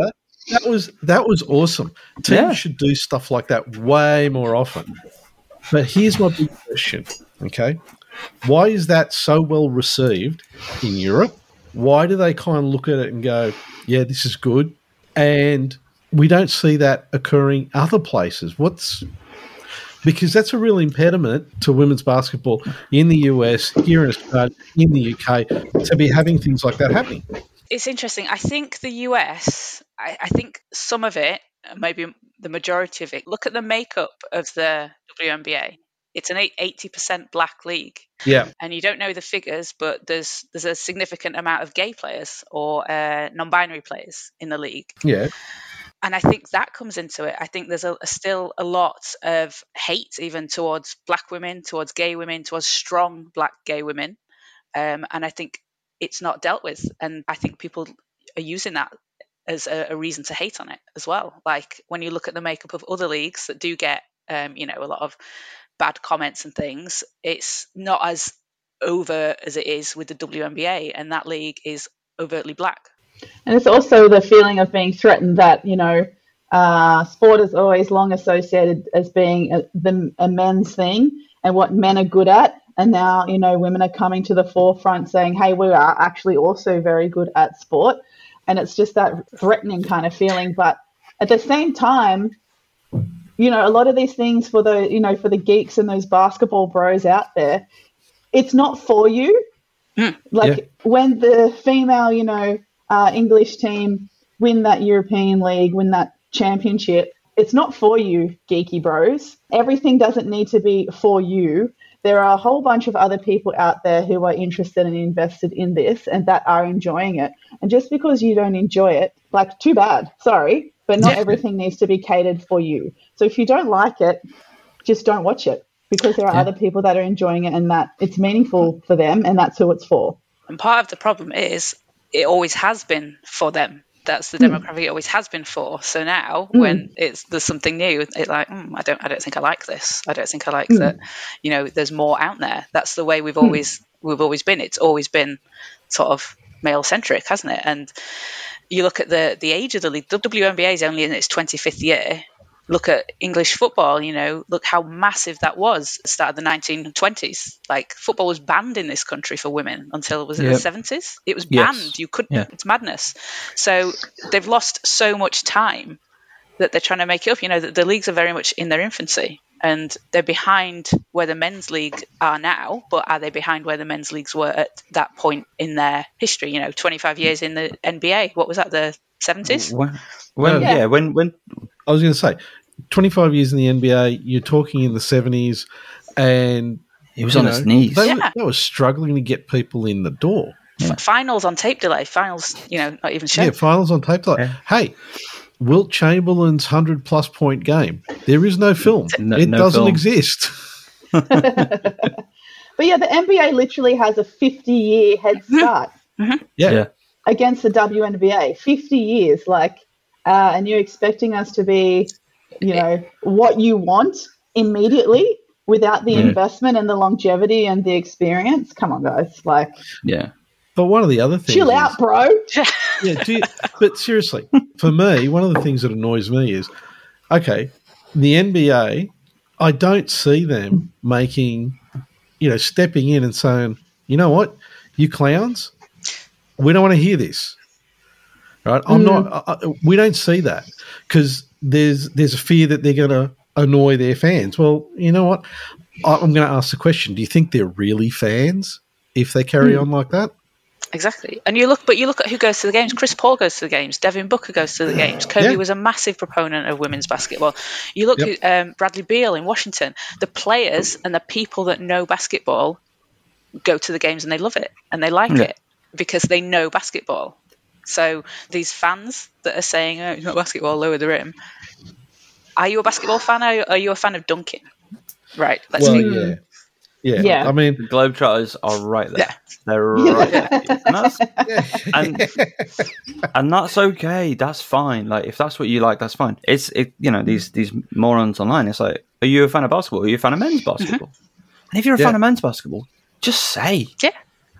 that was, that was awesome. Teams yeah. should do stuff like that way more often. But here's my big question, okay? Why is that so well received in Europe? Why do they kind of look at it and go, yeah, this is good? And we don't see that occurring other places. What's because that's a real impediment to women's basketball in the U S, here in Australia, in the U K, to be having things like that happening. It's interesting. I think the U S, I, I think some of it, maybe the majority of it, look at the makeup of the W N B A. It's an eighty percent black league. Yeah. And you don't know the figures, but there's there's a significant amount of gay players or uh, non-binary players in the league. Yeah. And I think that comes into it. I think there's a, a still a lot of hate even towards black women, towards gay women, towards strong black gay women. Um, and I think it's not dealt with. And I think people are using that as a, a reason to hate on it as well. Like when you look at the makeup of other leagues that do get, um, you know, a lot of bad comments and things, it's not as over as it is with the W N B A, and that league is overtly black. And it's also the feeling of being threatened that, you know, uh, sport is always long associated as being a, the, a men's thing and what men are good at. And now, you know, women are coming to the forefront saying, hey, we are actually also very good at sport. And it's just that threatening kind of feeling. But at the same time, you know, a lot of these things for the, you know, for the geeks and those basketball bros out there, it's not for you. Mm, like yeah. When the female, you know, uh, English team win that European league, win that championship, it's not for you, geeky bros. Everything doesn't need to be for you. There are a whole bunch of other people out there who are interested and invested in this and that are enjoying it. And just because you don't enjoy it, like, too bad, sorry, but not yeah. everything needs to be catered for you. So if you don't like it, just don't watch it, because there are yeah. other people that are enjoying it and that it's meaningful for them, and that's who it's for. And part of the problem is it always has been for them. That's the demographic mm. it always has been for. So now mm. when it's there's something new, it's like, mm, I don't I don't think I like this. I don't think I like mm. that, you know, there's more out there. That's the way we've always mm. we've always been. It's always been sort of male centric, hasn't it? And you look at the the age of the league. The W N B A is only in its twenty-fifth year. Look at English football, you know, look how massive that was at the start of the nineteen twenties. Like, football was banned in this country for women until, was it yep. the seventies? It was banned. Yes. You couldn't. Yeah. It's madness. So they've lost so much time that they're trying to make it up. You know, the, the leagues are very much in their infancy, and they're behind where the men's league are now, but are they behind where the men's leagues were at that point in their history? You know, twenty-five years in the N B A. What was that, the seventies? Well, well yeah. yeah, when when... I was going to say, twenty-five years in the N B A, you're talking in the seventies, and he was on know, his knees. They, yeah. were, they were struggling to get people in the door. F- finals on tape delay. Finals, you know, not even shown. Yeah, finals on tape delay. Yeah. Hey, Wilt Chamberlain's one hundred plus point game. There is no film. No, it no doesn't film. exist. But, yeah, the N B A literally has a fifty-year head start. Mm-hmm. Yeah. yeah. Against the W N B A. fifty years, like. Uh, and you're expecting us to be, you know, what you want immediately without the yeah. investment and the longevity and the experience. Come on, guys. Like, yeah. But one of the other things. Chill is, out, bro. Yeah. Do you, but seriously, for me, one of the things that annoys me is, okay, the N B A, I don't see them making, you know, stepping in and saying, you know what, you clowns, we don't want to hear this. Right, I'm mm. not. I, we don't see that because there's there's a fear that they're going to annoy their fans. Well, you know what? I, I'm going to ask the question: do you think they're really fans if they carry mm. on like that? Exactly. And you look, but you look at who goes to the games. Chris Paul goes to the games. Devin Booker goes to the games. Kobe yeah. was a massive proponent of women's basketball. You look yep. at um, Bradley Beal in Washington. The players and the people that know basketball go to the games and they love it and they like yeah. it because they know basketball. So these fans that are saying, oh, it's not basketball, lower the rim. Are you a basketball fan? Are you, are you a fan of dunking? Right. Let's well, yeah. yeah. Yeah. I mean, the Globetrotters are right there. Yeah. They're right there. And that's, and, and that's okay. That's fine. Like, if that's what you like, that's fine. It's, it, you know, these, these morons online, it's like, are you a fan of basketball? Are you a fan of men's basketball? Mm-hmm. And if you're a yeah. fan of men's basketball, just say. Yeah.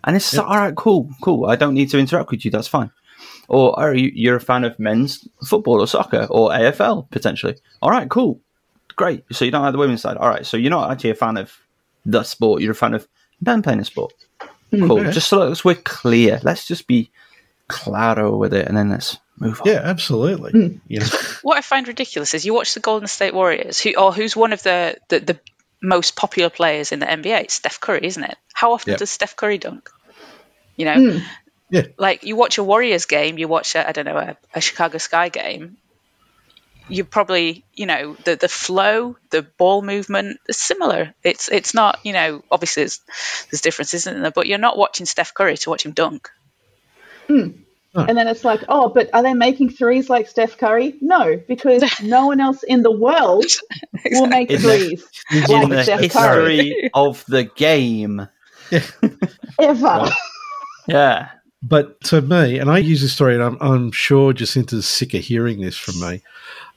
And it's yeah. like, all right, cool, cool. I don't need to interact with you. That's fine. Or are you, you're a fan of men's football or soccer or A F L potentially? All right, cool, great. So you don't have the women's side. All right, so you're not actually a fan of the sport. You're a fan of men playing a sport. Cool. Mm-hmm. Just so that we're clear. Let's just be claro with it, and then let's move on. Yeah, absolutely. Mm. Yeah. What I find ridiculous is you watch the Golden State Warriors, who or who's one of the the, the most popular players in the N B A. It's Steph Curry, isn't it? How often yep. does Steph Curry dunk? You know. Mm. Yeah. Like, you watch a Warriors game, you watch, a, I don't know, a, a Chicago Sky game, you probably, you know, the, the flow, the ball movement is similar. It's it's not, you know, obviously there's, there's differences in there, but you're not watching Steph Curry to watch him dunk. Mm. Oh. And then it's like, oh, but are they making threes like Steph Curry? No, because no one else in the world exactly. will make in threes the, like in Steph the history Curry. Of the game. Ever. Yeah. But to me, and I use this story, and I'm, I'm sure Jacinta's sick of hearing this from me,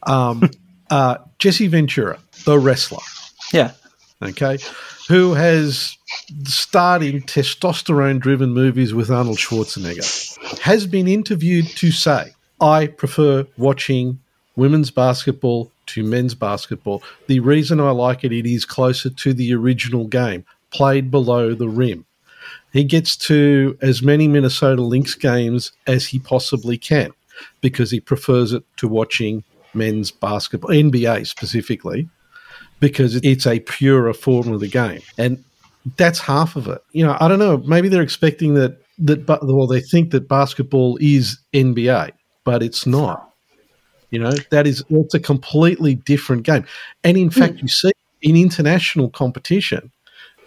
um, uh, Jesse Ventura, the wrestler. Yeah. Okay. Who has starred in testosterone-driven movies with Arnold Schwarzenegger, has been interviewed to say, I prefer watching women's basketball to men's basketball. The reason I like it, it is closer to the original game, played below the rim. He gets to as many Minnesota Lynx games as he possibly can because he prefers it to watching men's basketball, N B A specifically, because it's a purer form of the game. And that's half of it. You know, I don't know. Maybe they're expecting that, that, well, they think that basketball is N B A, but it's not. You know, that is, it's a completely different game. And in fact, you see in international competition,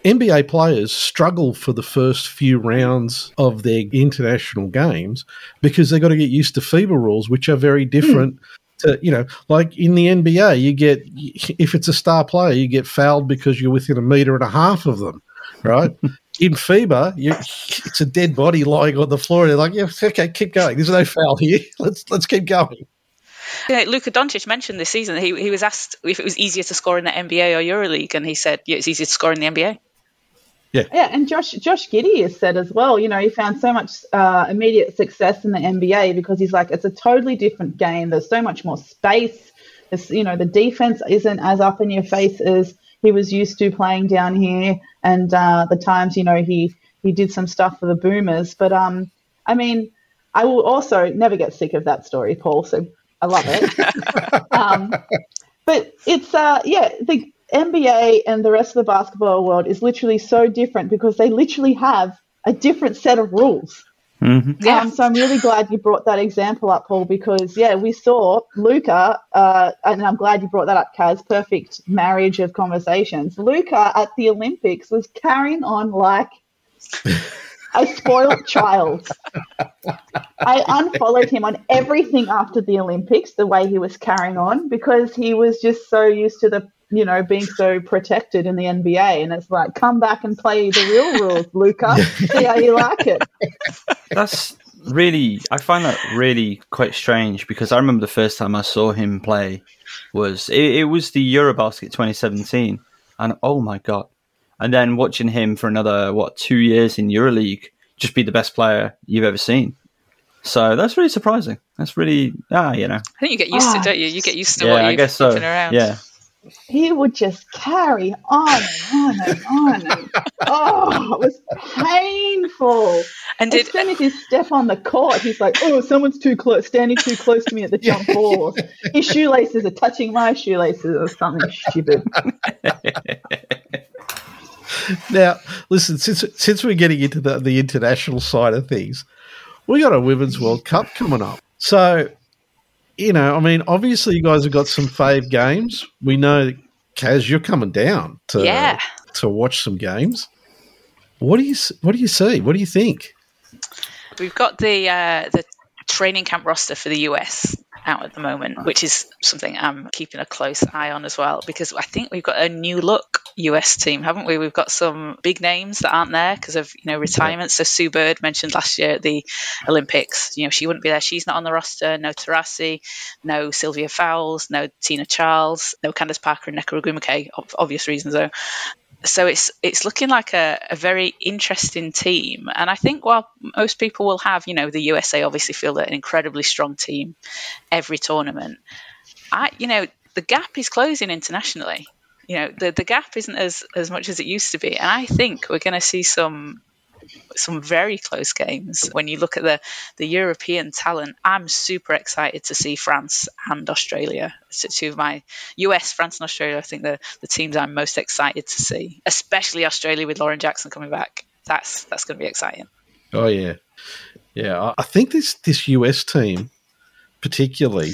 N B A players struggle for the first few rounds of their international games because they've got to get used to FIBA rules, which are very different. Mm. To, you know, like in the N B A, you get, if it's a star player, you get fouled because you're within a meter and a half of them, right? In FIBA, you, it's a dead body lying on the floor. They're like, yeah, okay, keep going. There's no foul here. Let's let's keep going. Yeah, Luka Doncic mentioned this season that he, he was asked if it was easier to score in the N B A or EuroLeague, and he said, yeah, it's easier to score in the N B A. Yeah. yeah, and Josh Josh Giddey has said as well, you know, he found so much uh, immediate success in the N B A because he's like, it's a totally different game. There's so much more space. It's, you know, the defense isn't as up in your face as he was used to playing down here. And uh, the times, you know, he, he did some stuff for the Boomers. But, um, I mean, I will also never get sick of that story, Paul, so I love it. um, but it's, uh, yeah, the N B A and the rest of the basketball world is literally so different because they literally have a different set of rules. Mm-hmm. Yeah. Um, so I'm really glad you brought that example up, Paul, because, yeah, we saw Luka, uh, and I'm glad you brought that up, Kaz, perfect marriage of conversations. Luka at the Olympics was carrying on like a spoiled child. I unfollowed him on everything after the Olympics, the way he was carrying on, because he was just so used to the you know, being so protected in the N B A. And it's like, come back and play the real rules, Luka. See how you like it. That's really, I find that really quite strange because I remember the first time I saw him play was, it, it was the Eurobasket twenty seventeen. And oh my God. And then watching him for another, what, two years in EuroLeague, just be the best player you've ever seen. So that's really surprising. That's really, ah, you know. I think you get used ah, to it, don't you? You get used to yeah, what you're I guess so. Around. Yeah. He would just carry on and on and on. And, oh, it was painful. And as did, soon as he stepped on the court, he's like, oh, someone's too close, standing too close to me at the jump ball. His shoelaces are touching my shoelaces or something stupid. Now, listen, since since we're getting into the, the international side of things, we got a Women's World Cup coming up. So, you know, I mean, obviously you guys have got some fave games. We know, Kaz, you're coming down to yeah. to watch some games. What do you What do you see? What do you think? We've got the uh, the training camp roster for the U S out at the moment, which is something I'm keeping a close eye on as well because I think we've got a new look U S team, haven't we? We've got some big names that aren't there because of you know retirement. So Sue Bird mentioned last year at the Olympics, you know she wouldn't be there. She's not on the roster. No Tarasi, no Sylvia Fowles, no Tina Charles, no Candace Parker and Nneka Ogwumike, obvious reasons though. So it's it's looking like a, a very interesting team. And I think while most people will have, you know, the U S A obviously feel they're an incredibly strong team every tournament, I you know, the gap is closing internationally. You know, the, the gap isn't as, as much as it used to be. And I think we're going to see some some very close games. When you look at the, the European talent, I'm super excited to see France and Australia. So two of my U S, France and Australia, I think the the teams I'm most excited to see, especially Australia with Lauren Jackson coming back. That's that's going to be exciting. Oh, yeah. Yeah, I think this, this U S team particularly,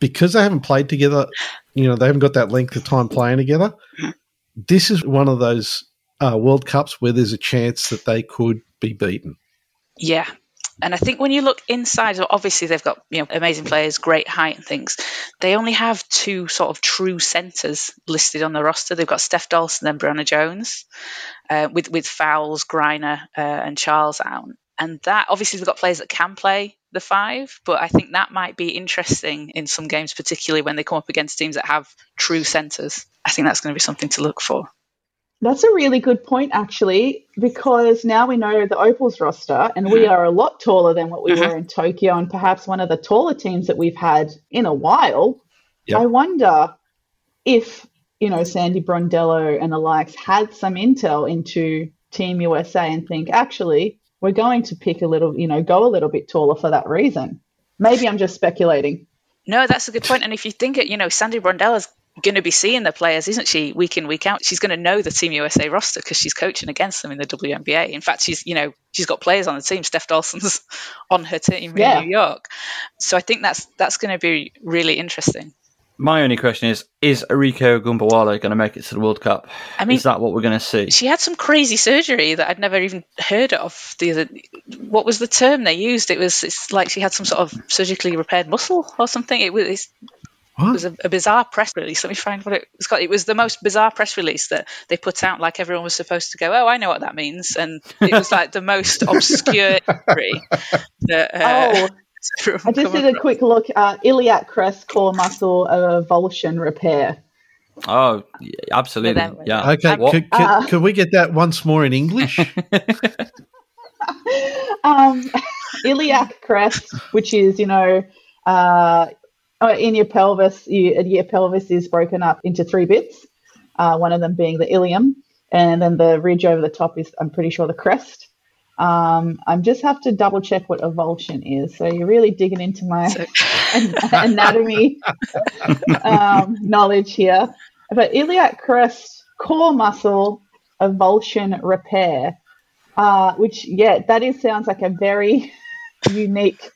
because they haven't played together, you know, they haven't got that length of time playing together, this is one of those Uh, World Cups where there's a chance that they could be beaten. Yeah. And I think when you look inside, obviously they've got you know amazing players, great height and things. They only have two sort of true centres listed on the roster. They've got Steph Dolson and then Brianna Jones uh, with, with Fowles, Griner uh, and Charles out. And that, obviously, we've got players that can play the five, but I think that might be interesting in some games, particularly when they come up against teams that have true centres. I think that's going to be something to look for. That's a really good point, actually, because now we know the Opals roster and mm-hmm. we are a lot taller than what we mm-hmm. were in Tokyo, and perhaps one of the taller teams that we've had in a while. Yep. I wonder if, you know, Sandy Brondello and the likes had some intel into Team U S A and think, actually, we're going to pick a little, you know, go a little bit taller for that reason. Maybe I'm just speculating. No, that's a good point. And if you think it, you know, Sandy Brondello's going to be seeing the players, isn't she, week in, week out? She's going to know the Team U S A roster because she's coaching against them in the W N B A. In fact, she's, you know, she's got players on the team. Steph Dawson's on her team in yeah. New York. So I think that's that's going to be really interesting. My only question is, is Eriko Gumbawala going to make it to the World Cup? I mean, is that what we're going to see? She had some crazy surgery that I'd never even heard of. The other, what was the term they used? It was it's like she had some sort of surgically repaired muscle or something. It was, it was a, a bizarre press release. Let me find what it was called. It was the most bizarre press release that they put out, like everyone was supposed to go, oh, I know what that means. And it was like the most obscure injury that... Uh, oh. I just did a quick look. Uh, iliac crest, core muscle uh, avulsion repair. Oh, absolutely. Yeah. Okay. Could, uh, could, could we get that once more in English? um, iliac crest, which is, you know, uh, in your pelvis, you, your pelvis is broken up into three bits, uh, one of them being the ilium. And then the ridge over the top is, I'm pretty sure, the crest. Um, I just have to double check what avulsion is. So you're really digging into my anatomy um, knowledge here. But iliac crest, core muscle, avulsion repair, uh, which, yeah, that is sounds like a very unique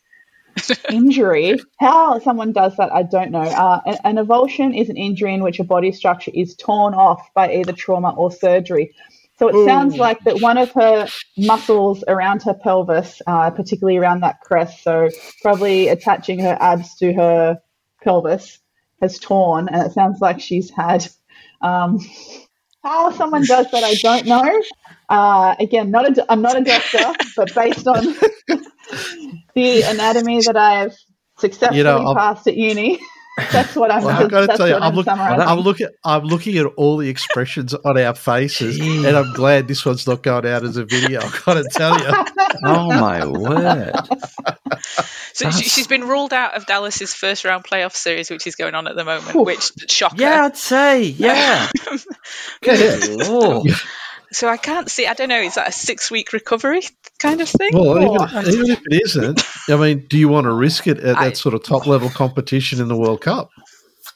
injury. How someone does that, I don't know. Uh, an, an avulsion is an injury in which a body structure is torn off by either trauma or surgery. So it sounds Ooh. like that one of her muscles around her pelvis, uh, particularly around that crest, so probably attaching her abs to her pelvis, has torn, and it sounds like she's had um, how someone does that, I don't know. Uh, again, not a, I'm not a doctor, but based on the anatomy that I have successfully you know, passed at uni. That's what I'm. Well, I've got to tell you, I'm, I'm, look, I'm looking. I'm looking at all the expressions on our faces, and I'm glad this one's not going out as a video. I've got to tell you. Oh my word! So That's... she's been ruled out of Dallas's first round playoff series, which is going on at the moment. Oof. Which shocker! Yeah, I'd say. Yeah. Good Lord. So I can't see. I don't know. Is that a six-week recovery kind of thing? Well, even, even if it isn't, I mean, do you want to risk it at I, that sort of top-level competition in the World Cup?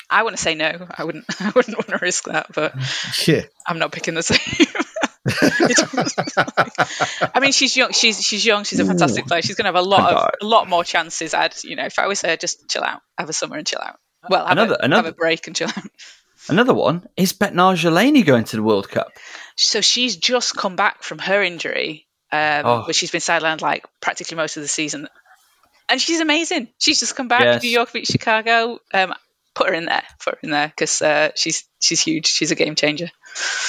I want to say no. I wouldn't. I wouldn't want to risk that. But yeah. I'm not picking the team. I mean, she's young. She's she's young. She's a fantastic Ooh. player. She's going to have a lot of a lot more chances. I'd you know, if I was her, just chill out, have a summer and chill out. Well, have, another, a, another, have a break and chill out. Another one is Betnar Jelani going to the World Cup. So she's just come back from her injury, um, oh. where she's been sidelined like practically most of the season. And she's amazing. She's just come back yes. New York beat Chicago. Um, put her in there. Put her in there because uh, she's she's huge. She's a game changer.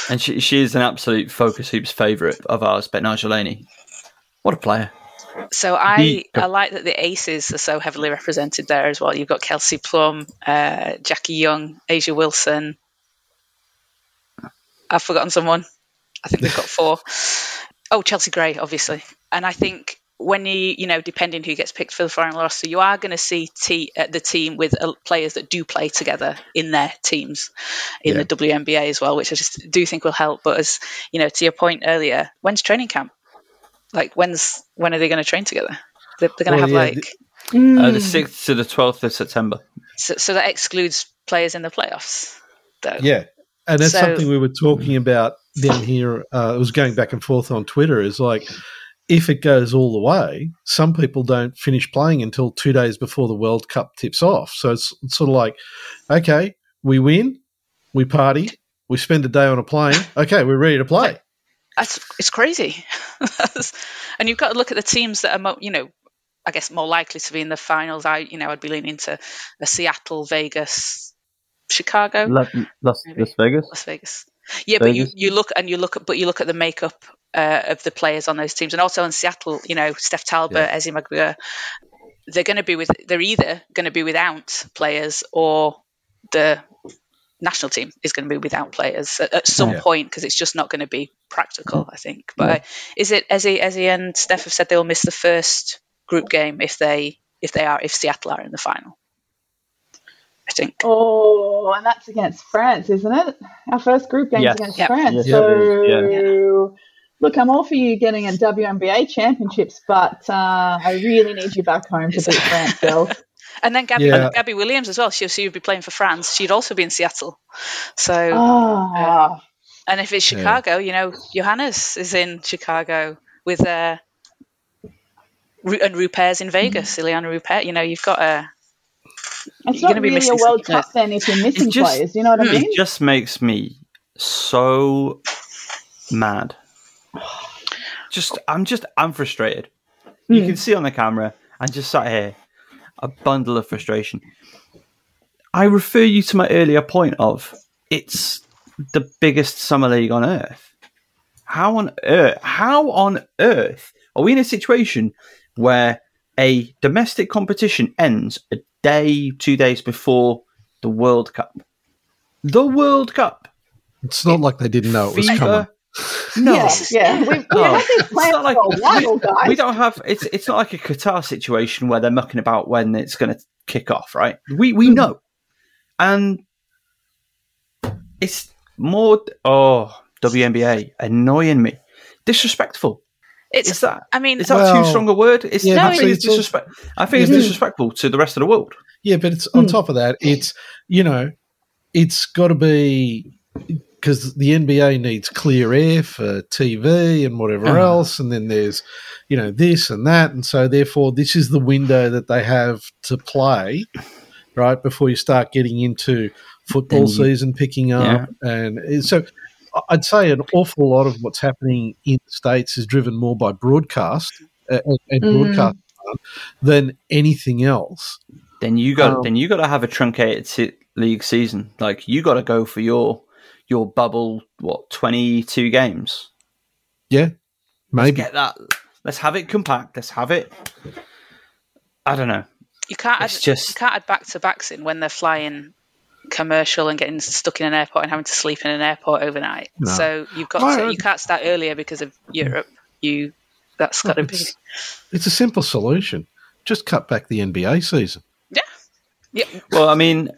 And she she is an absolute Focus Hoops favourite of ours, Betnar Jelani. What a player. So I, I like that the Aces are so heavily represented there as well. You've got Kelsey Plum, uh, Jackie Young, Asia Wilson. I've forgotten someone. I think we've got four. Oh, Chelsea Gray, obviously. And I think when you, you know, depending who gets picked for the final roster, you are going to see t- uh, the team with uh, players that do play together in their teams in yeah. the W N B A as well, which I just do think will help. But as you know, to your point earlier, when's training camp? Like, when's when are they going to train together? They're, they're going to well, have, yeah, like... The, mm. uh, the sixth to the twelfth of September. So, so that excludes players in the playoffs, though. Yeah, and that's so, something we were talking about down here. Uh, it was going back and forth on Twitter. Is like, if it goes all the way, some people don't finish playing until two days before the World Cup tips off. So it's, it's sort of like, okay, we win, we party, we spend a day on a plane, okay, we're ready to play. That's, it's crazy. And you've got to look at the teams that are, mo- you know, I guess more likely to be in the finals. I, you know, I'd be leaning to a Seattle, Vegas, Chicago, Las, Las, Las Vegas, Las Vegas. Yeah, Vegas. But you, you look and you look at, but you look at the makeup uh, of the players on those teams. And also in Seattle, you know, Steph Talbot, yeah. Eze Maguire, they're going to be with, they're either going to be without players or the national team is going to be without players at, at some yeah. point, because it's just not going to be practical, I think. But yeah. is it, Eze, Eze and Steph have said they will miss the first group game if they, if they are, if Seattle are in the final, I think. Oh, and that's against France, isn't it? Our first group game is yes. against yep. France. Yes. So, yeah. Look, I'm all for you getting a W N B A championships, but uh, I really need you back home to beat France, girls. And then Gabby, yeah. Gabby Williams as well. She, she would be playing for France. She'd also be in Seattle. So, oh. uh, and if it's Chicago, yeah. you know, Johannes is in Chicago with uh, Ru- and Rupert's in Vegas. Mm-hmm. Ileana Rupert, you know, you've got a. It's you're not really be a World Cup then if you're missing just, players. You know what I mean? It just makes me so mad. Just, I'm just, I'm frustrated. Mm. You can see on the camera. I'm just sat here, a bundle of frustration. I refer you to my earlier point of it's the biggest summer league on earth. How on earth? How on earth are we in a situation where a domestic competition ends a day, two days before the World Cup? The World Cup. It's not it, like they didn't know it was FIBA, coming. No, yes, yeah, we, we, oh, it's not like while, we, we don't have. It's it's not like a Qatar situation where they're mucking about when it's going to kick off, right? We we know, and it's more. Oh, W N B A annoying me, disrespectful. It's is that. I mean, is that well, too strong a word? It's yeah, no, I think it's disrespect. I think it's disrespectful to the rest of the world. Yeah, but it's on mm. top of that. It's you know, it's got to be. Because the N B A needs clear air for T V and whatever uh-huh. else, and then there's, you know, this and that, and so therefore this is the window that they have to play, right, before you start getting into football mm. season picking up. Yeah. And so I'd say an awful lot of what's happening in the States is driven more by broadcast uh, and mm. broadcast than anything else. Then you got um, then you got to have a truncated league season. Like you got to go for your. Your bubble, what, twenty-two games? Yeah, maybe. Let's get that. Let's have it compact. Let's have it. I don't know. You can't. It's add, just... You can't add back-to-backs in when they're flying commercial and getting stuck in an airport and having to sleep in an airport overnight. No. So you've got. I, to, you can't start earlier because of Europe. You. That's got to be. It's a simple solution. Just cut back the N B A season. Yeah. Yeah. Well, I mean.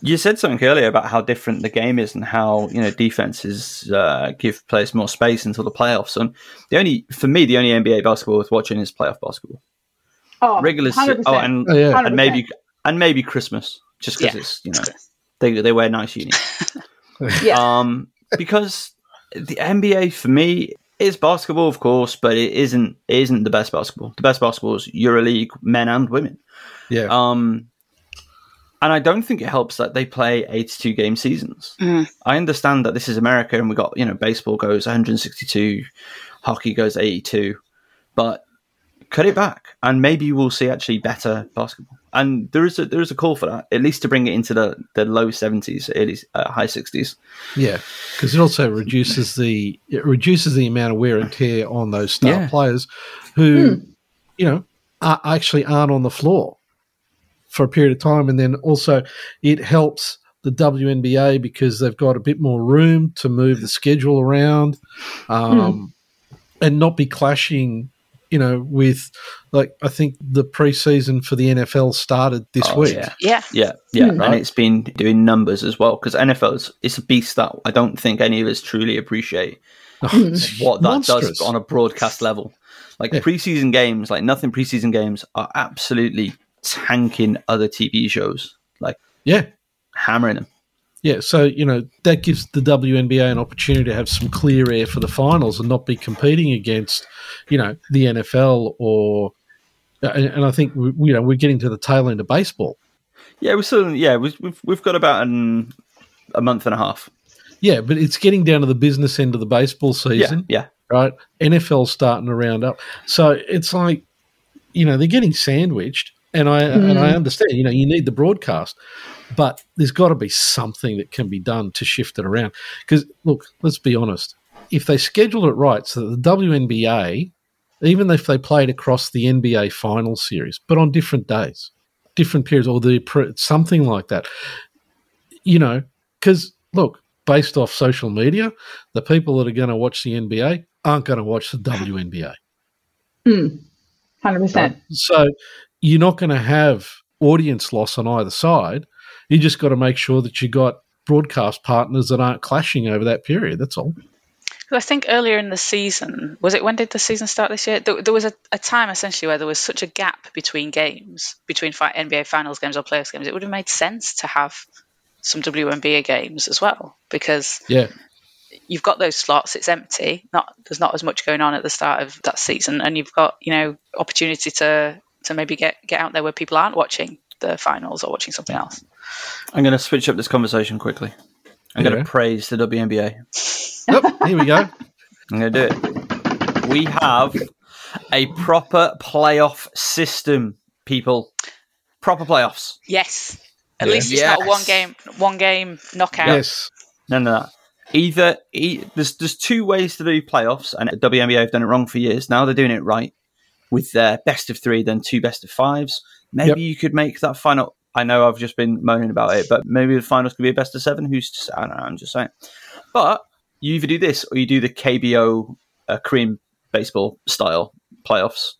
You said something earlier about how different the game is and how, you know, defenses uh, give players more space until the playoffs. And the only, for me, the only N B A basketball worth watching is playoff basketball. Oh, regular se- oh, and, oh yeah. and maybe and maybe Christmas, just because yeah. it's, you know, they they wear nice uniforms. yeah. Um, because the N B A for me is basketball, of course, but it isn't it isn't the best basketball. The best basketball is EuroLeague men and women. Yeah. Um. And I don't think it helps that they play eighty-two game seasons. Mm. I understand that this is America and we got, you know, baseball goes one hundred sixty-two, hockey goes eighty-two, but cut it back and maybe we'll see actually better basketball. And there is a, there is a call for that, at least to bring it into the, the low seventies, early uh, high sixties. Yeah, because it also reduces the it reduces the amount of wear and tear on those star yeah. players who, mm. you know, are, actually aren't on the floor for a period of time, and then also it helps the W N B A because they've got a bit more room to move the schedule around um, mm. and not be clashing, you know, with, like, I think the preseason for the N F L started this oh, week. Yeah, yeah, yeah. yeah. Mm. Right? And it's been doing numbers as well because N F L is it's a beast that I don't think any of us truly appreciate oh, what that monstrous. Does on a broadcast level. Like yeah. preseason games, like nothing preseason games are absolutely – tanking other T V shows, like yeah, hammering them. Yeah, so you know that gives the W N B A an opportunity to have some clear air for the finals and not be competing against, you know, the N F L or. And I think we, you know we're getting to the tail end of baseball. Yeah, we're still yeah we've we've got about an, a month and a half. Yeah, but it's getting down to the business end of the baseball season. Yeah, yeah. Right. N F L's starting to round up, so it's like, you know, they're getting sandwiched. And I mm. and I understand, you know, you need the broadcast, but there's got to be something that can be done to shift it around. Because, look, let's be honest, if they scheduled it right so that the W N B A, even if they played across the N B A final series, but on different days, different periods, or the something like that, you know, because, look, based off social media, the people that are going to watch the N B A aren't going to watch the W N B A. Mm, one hundred percent. Right? So you're not going to have audience loss on either side. You just got to make sure that you got broadcast partners that aren't clashing over that period. That's all. I think earlier in the season, was it when did the season start this year? There, there was a, a time essentially where there was such a gap between games, between N B A finals games or playoffs games. It would have made sense to have some W N B A games as well, because yeah. you've got those slots. It's empty. Not there's not as much going on at the start of that season, and you've got you know opportunity to to maybe get get out there where people aren't watching the finals or watching something else. I'm going to switch up this conversation quickly. I'm yeah. going to praise the W N B A. Yep, here we go. I'm going to do it. We have a proper playoff system, people. Proper playoffs. Yes. At yeah. least it's yes. not one game, one game knockout. Yes. No, no, no. Either e- there's there's two ways to do playoffs, and the W N B A have done it wrong for years. Now they're doing it right with their best of three, then two best of fives. Maybe yep. you could make that final. I know I've just been moaning about it, but maybe the finals could be a best of seven. Who's just, I don't know, I'm just saying. But you either do this or you do the K B O uh, Korean baseball style playoffs,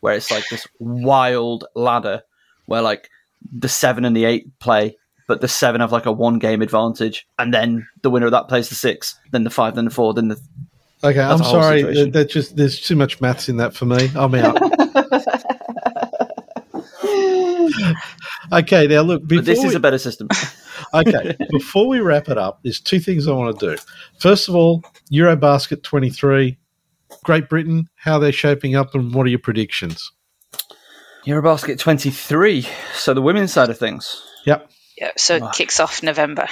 where it's like this wild ladder where like the seven and the eight play, but the seven have like a one game advantage. And then the winner of that plays the six, then the five, then the four, then the. Okay, that's I'm sorry. That just there's too much maths in that for me. I'm out. Okay, now look. But this is we, a better system. Okay, before we wrap it up, there's two things I want to do. First of all, Eurobasket twenty-three, Great Britain, how they're shaping up, and what are your predictions? Eurobasket twenty-three, so the women's side of things. Yep. Yeah, so it oh. kicks off November.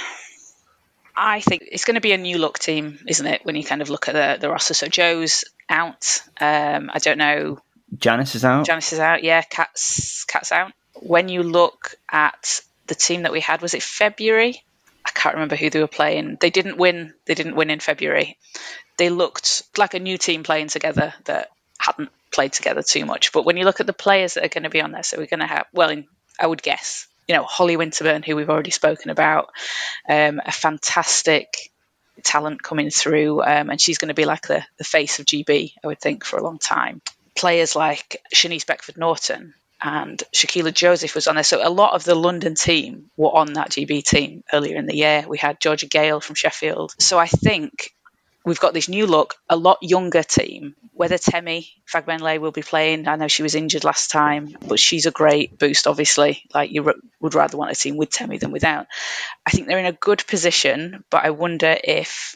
I think it's going to be a new look team, isn't it, when you kind of look at the, the roster. So Joe's out. Um, I don't know. Janice is out. Janice is out, yeah. Kat's, Kat's out. When you look at the team that we had, was it February? I can't remember who they were playing. They didn't win. They didn't win in February. They looked like a new team playing together that hadn't played together too much. But when you look at the players that are going to be on there, so we're going to have, well, in, I would guess, you know, Holly Winterburn, who we've already spoken about, um, a fantastic talent coming through, um, and she's going to be like the, the face of G B, I would think, for a long time. Players like Shanice Beckford-Norton, and Shaquila Joseph was on there. So a lot of the London team were on that G B team earlier in the year. We had Georgia Gale from Sheffield. So I think we've got this new look, a lot younger team. Whether Temi Fagbenle will be playing, I know she was injured last time, but she's a great boost, obviously. Like you would rather want a team with Temi than without. I think they're in a good position, but I wonder if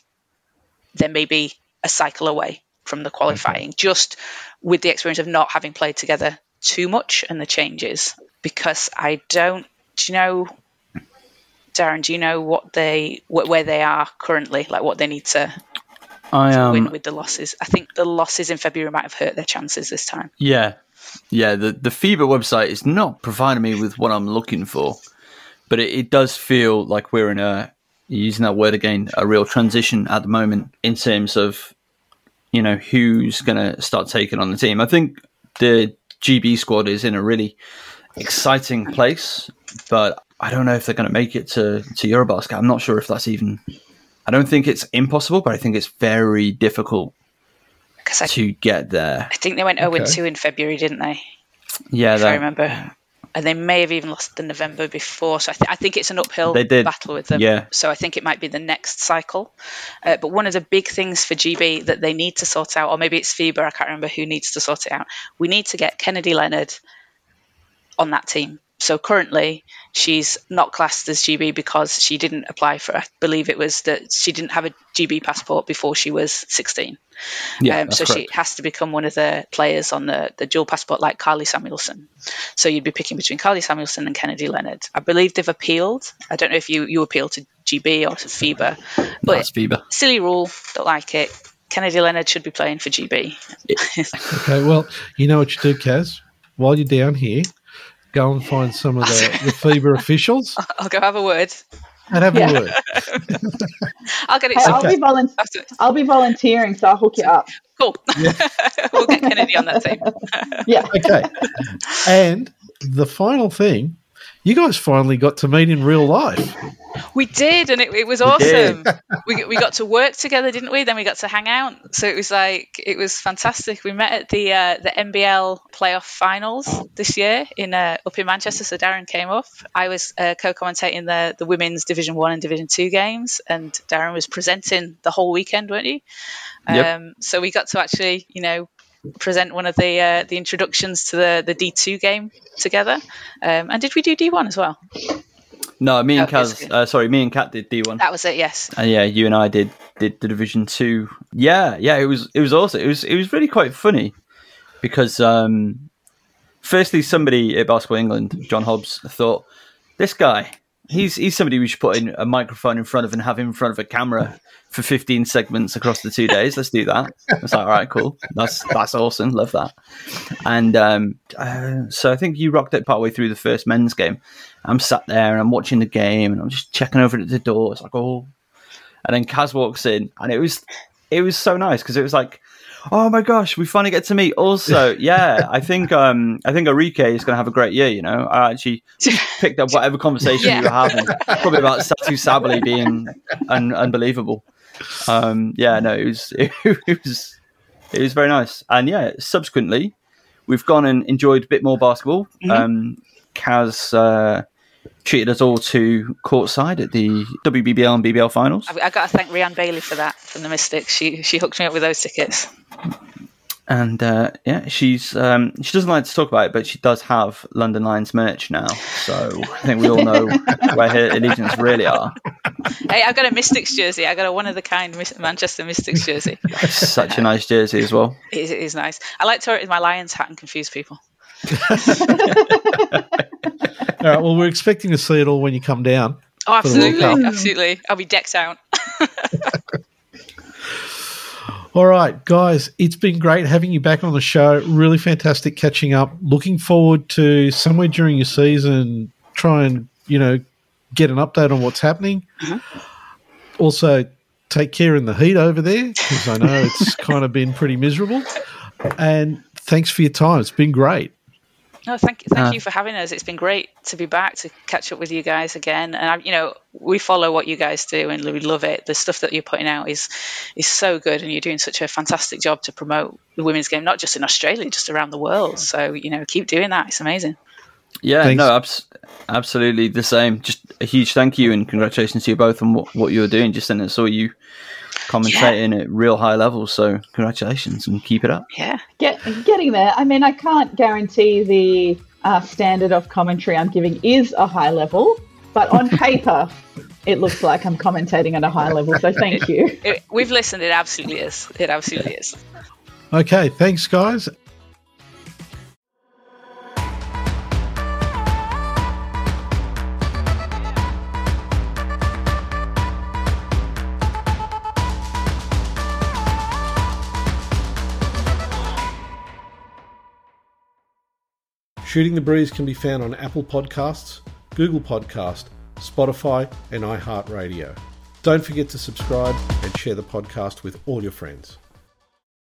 there may be a cycle away from the qualifying, okay. just with the experience of not having played together too much and the changes, because I don't. Do you know, Darren? Do you know what they what, where they are currently? Like what they need to, I, um, to win with the losses. I think the losses in February might have hurt their chances this time. Yeah, yeah. The the FIBA website is not providing me with what I'm looking for, but it, it does feel like we're in a using that word again a real transition at the moment in terms of you know who's going to start taking on the team. I think the G B squad is in a really exciting place, but I don't know if they're going to make it to, to Eurobasket. I'm not sure if that's even... I don't think it's impossible, but I think it's very difficult I, to get there. I think they went okay. oh and two in February, didn't they? Yeah. If they, I remember. And they may have even lost the November before, so I, th- I think it's an uphill battle with them. Yeah. So I think it might be the next cycle. Uh, but one of the big things for G B that they need to sort out, or maybe it's FIBA, I can't remember who needs to sort it out, we need to get Kennedy Leonard on that team. So currently she's not classed as G B because she didn't apply for, I believe it was that she didn't have a G B passport before she was sixteen. Yeah, um, so correct. She has to become one of the players on the, the dual passport like Carly Samuelson. So you'd be picking between Carly Samuelson and Kennedy Leonard. I believe they've appealed. I don't know if you, you appeal to G B or to FIBA. But that's FIBA. Silly rule, don't like it. Kennedy Leonard should be playing for G B. Yeah. Okay, well, you know what you do, Kaz? While you're down here, go and find some of the, the FIBA officials. I'll go have a word. And have yeah. a word. I'll get it. Hey, I'll, okay. be volu- I'll be volunteering, so I'll hook you up. Cool. Yeah. We'll get Kennedy on that team. Yeah. Okay. And the final thing, you guys finally got to meet in real life. We did, and it, it was awesome. We, we we got to work together, didn't we? Then we got to hang out. So it was like it was fantastic. We met at the uh, the N B L playoff finals this year in uh, up in Manchester. So Darren came up. I was uh, co-commentating the the women's Division One and Division Two games, and Darren was presenting the whole weekend, weren't you? Um, yep. So we got to actually, you know, present one of the uh, the introductions to the the D two game together. Um, and did we do D one as well? No, me and oh, Kaz, uh, sorry, me and Kat did D one. That was it, yes. And yeah, you and I did did the Division Two. Yeah, yeah, it was it was awesome. It was it was really quite funny because um, firstly, somebody at Basketball England, John Hobbs, thought this guy, he's he's somebody we should put in a microphone in front of and have him in front of a camera for fifteen segments across the two days. Let's do that. I was like, all right, cool. That's that's awesome. Love that. And um, uh, so I think you rocked it partway through the first men's game. I'm sat there and I'm watching the game and I'm just checking over at the door. It's like, oh, and then Kaz walks in and it was, it was so nice. Cause it was like, oh my gosh, we finally get to meet. Also, yeah, I think, um, I think Arike is going to have a great year. You know, I actually picked up whatever conversation yeah. we were having, probably about Satu Sabali being un- unbelievable. Um, yeah, no, it was, it, it was, it was very nice. And yeah, subsequently we've gone and enjoyed a bit more basketball. Mm-hmm. Um, Kaz, uh, treated us all to courtside at the W B B L and B B L finals. I've got to thank Rianne Bailey for that, from the Mystics. She she hooked me up with those tickets. And uh, yeah, she's um, she doesn't like to talk about it, but she does have London Lions merch now. So I think we all know where her allegiance really are. Hey, I've got a Mystics jersey. I got a one-of-the-kind Manchester Mystics jersey. Such a nice jersey as well. It is, it is nice. I like to wear it with my Lions hat and confuse people. All right, well, we're expecting to see it all when you come down. Oh, absolutely, absolutely. I'll be decked out. All right, guys, it's been great having you back on the show. Really fantastic catching up. Looking forward to somewhere during your season, try and, you know, get an update on what's happening. Mm-hmm. Also, take care in the heat over there, because I know it's kind of been pretty miserable. And thanks for your time. It's been great. No, thank you, thank uh, you for having us. It's been great to be back, to catch up with you guys again. And, I, you know, we follow what you guys do and we love it. The stuff that you're putting out is is so good, and you're doing such a fantastic job to promote the women's game, not just in Australia, just around the world. So, you know, keep doing that. It's amazing. Yeah, Thanks. no, abs- absolutely the same. Just a huge thank you and congratulations to you both on what, what you're doing. Just then I saw you commentating yeah. at real high levels, so congratulations and keep it up. Yeah, Get, getting there. I mean, I can't guarantee the uh, standard of commentary I'm giving is a high level, but on paper, it looks like I'm commentating at a high level, so thank you. It, it, we've listened. It absolutely is. It absolutely yeah. is. Okay, thanks, guys. Shooting the Breeze can be found on Apple Podcasts, Google Podcasts, Spotify, and iHeartRadio. Don't forget to subscribe and share the podcast with all your friends.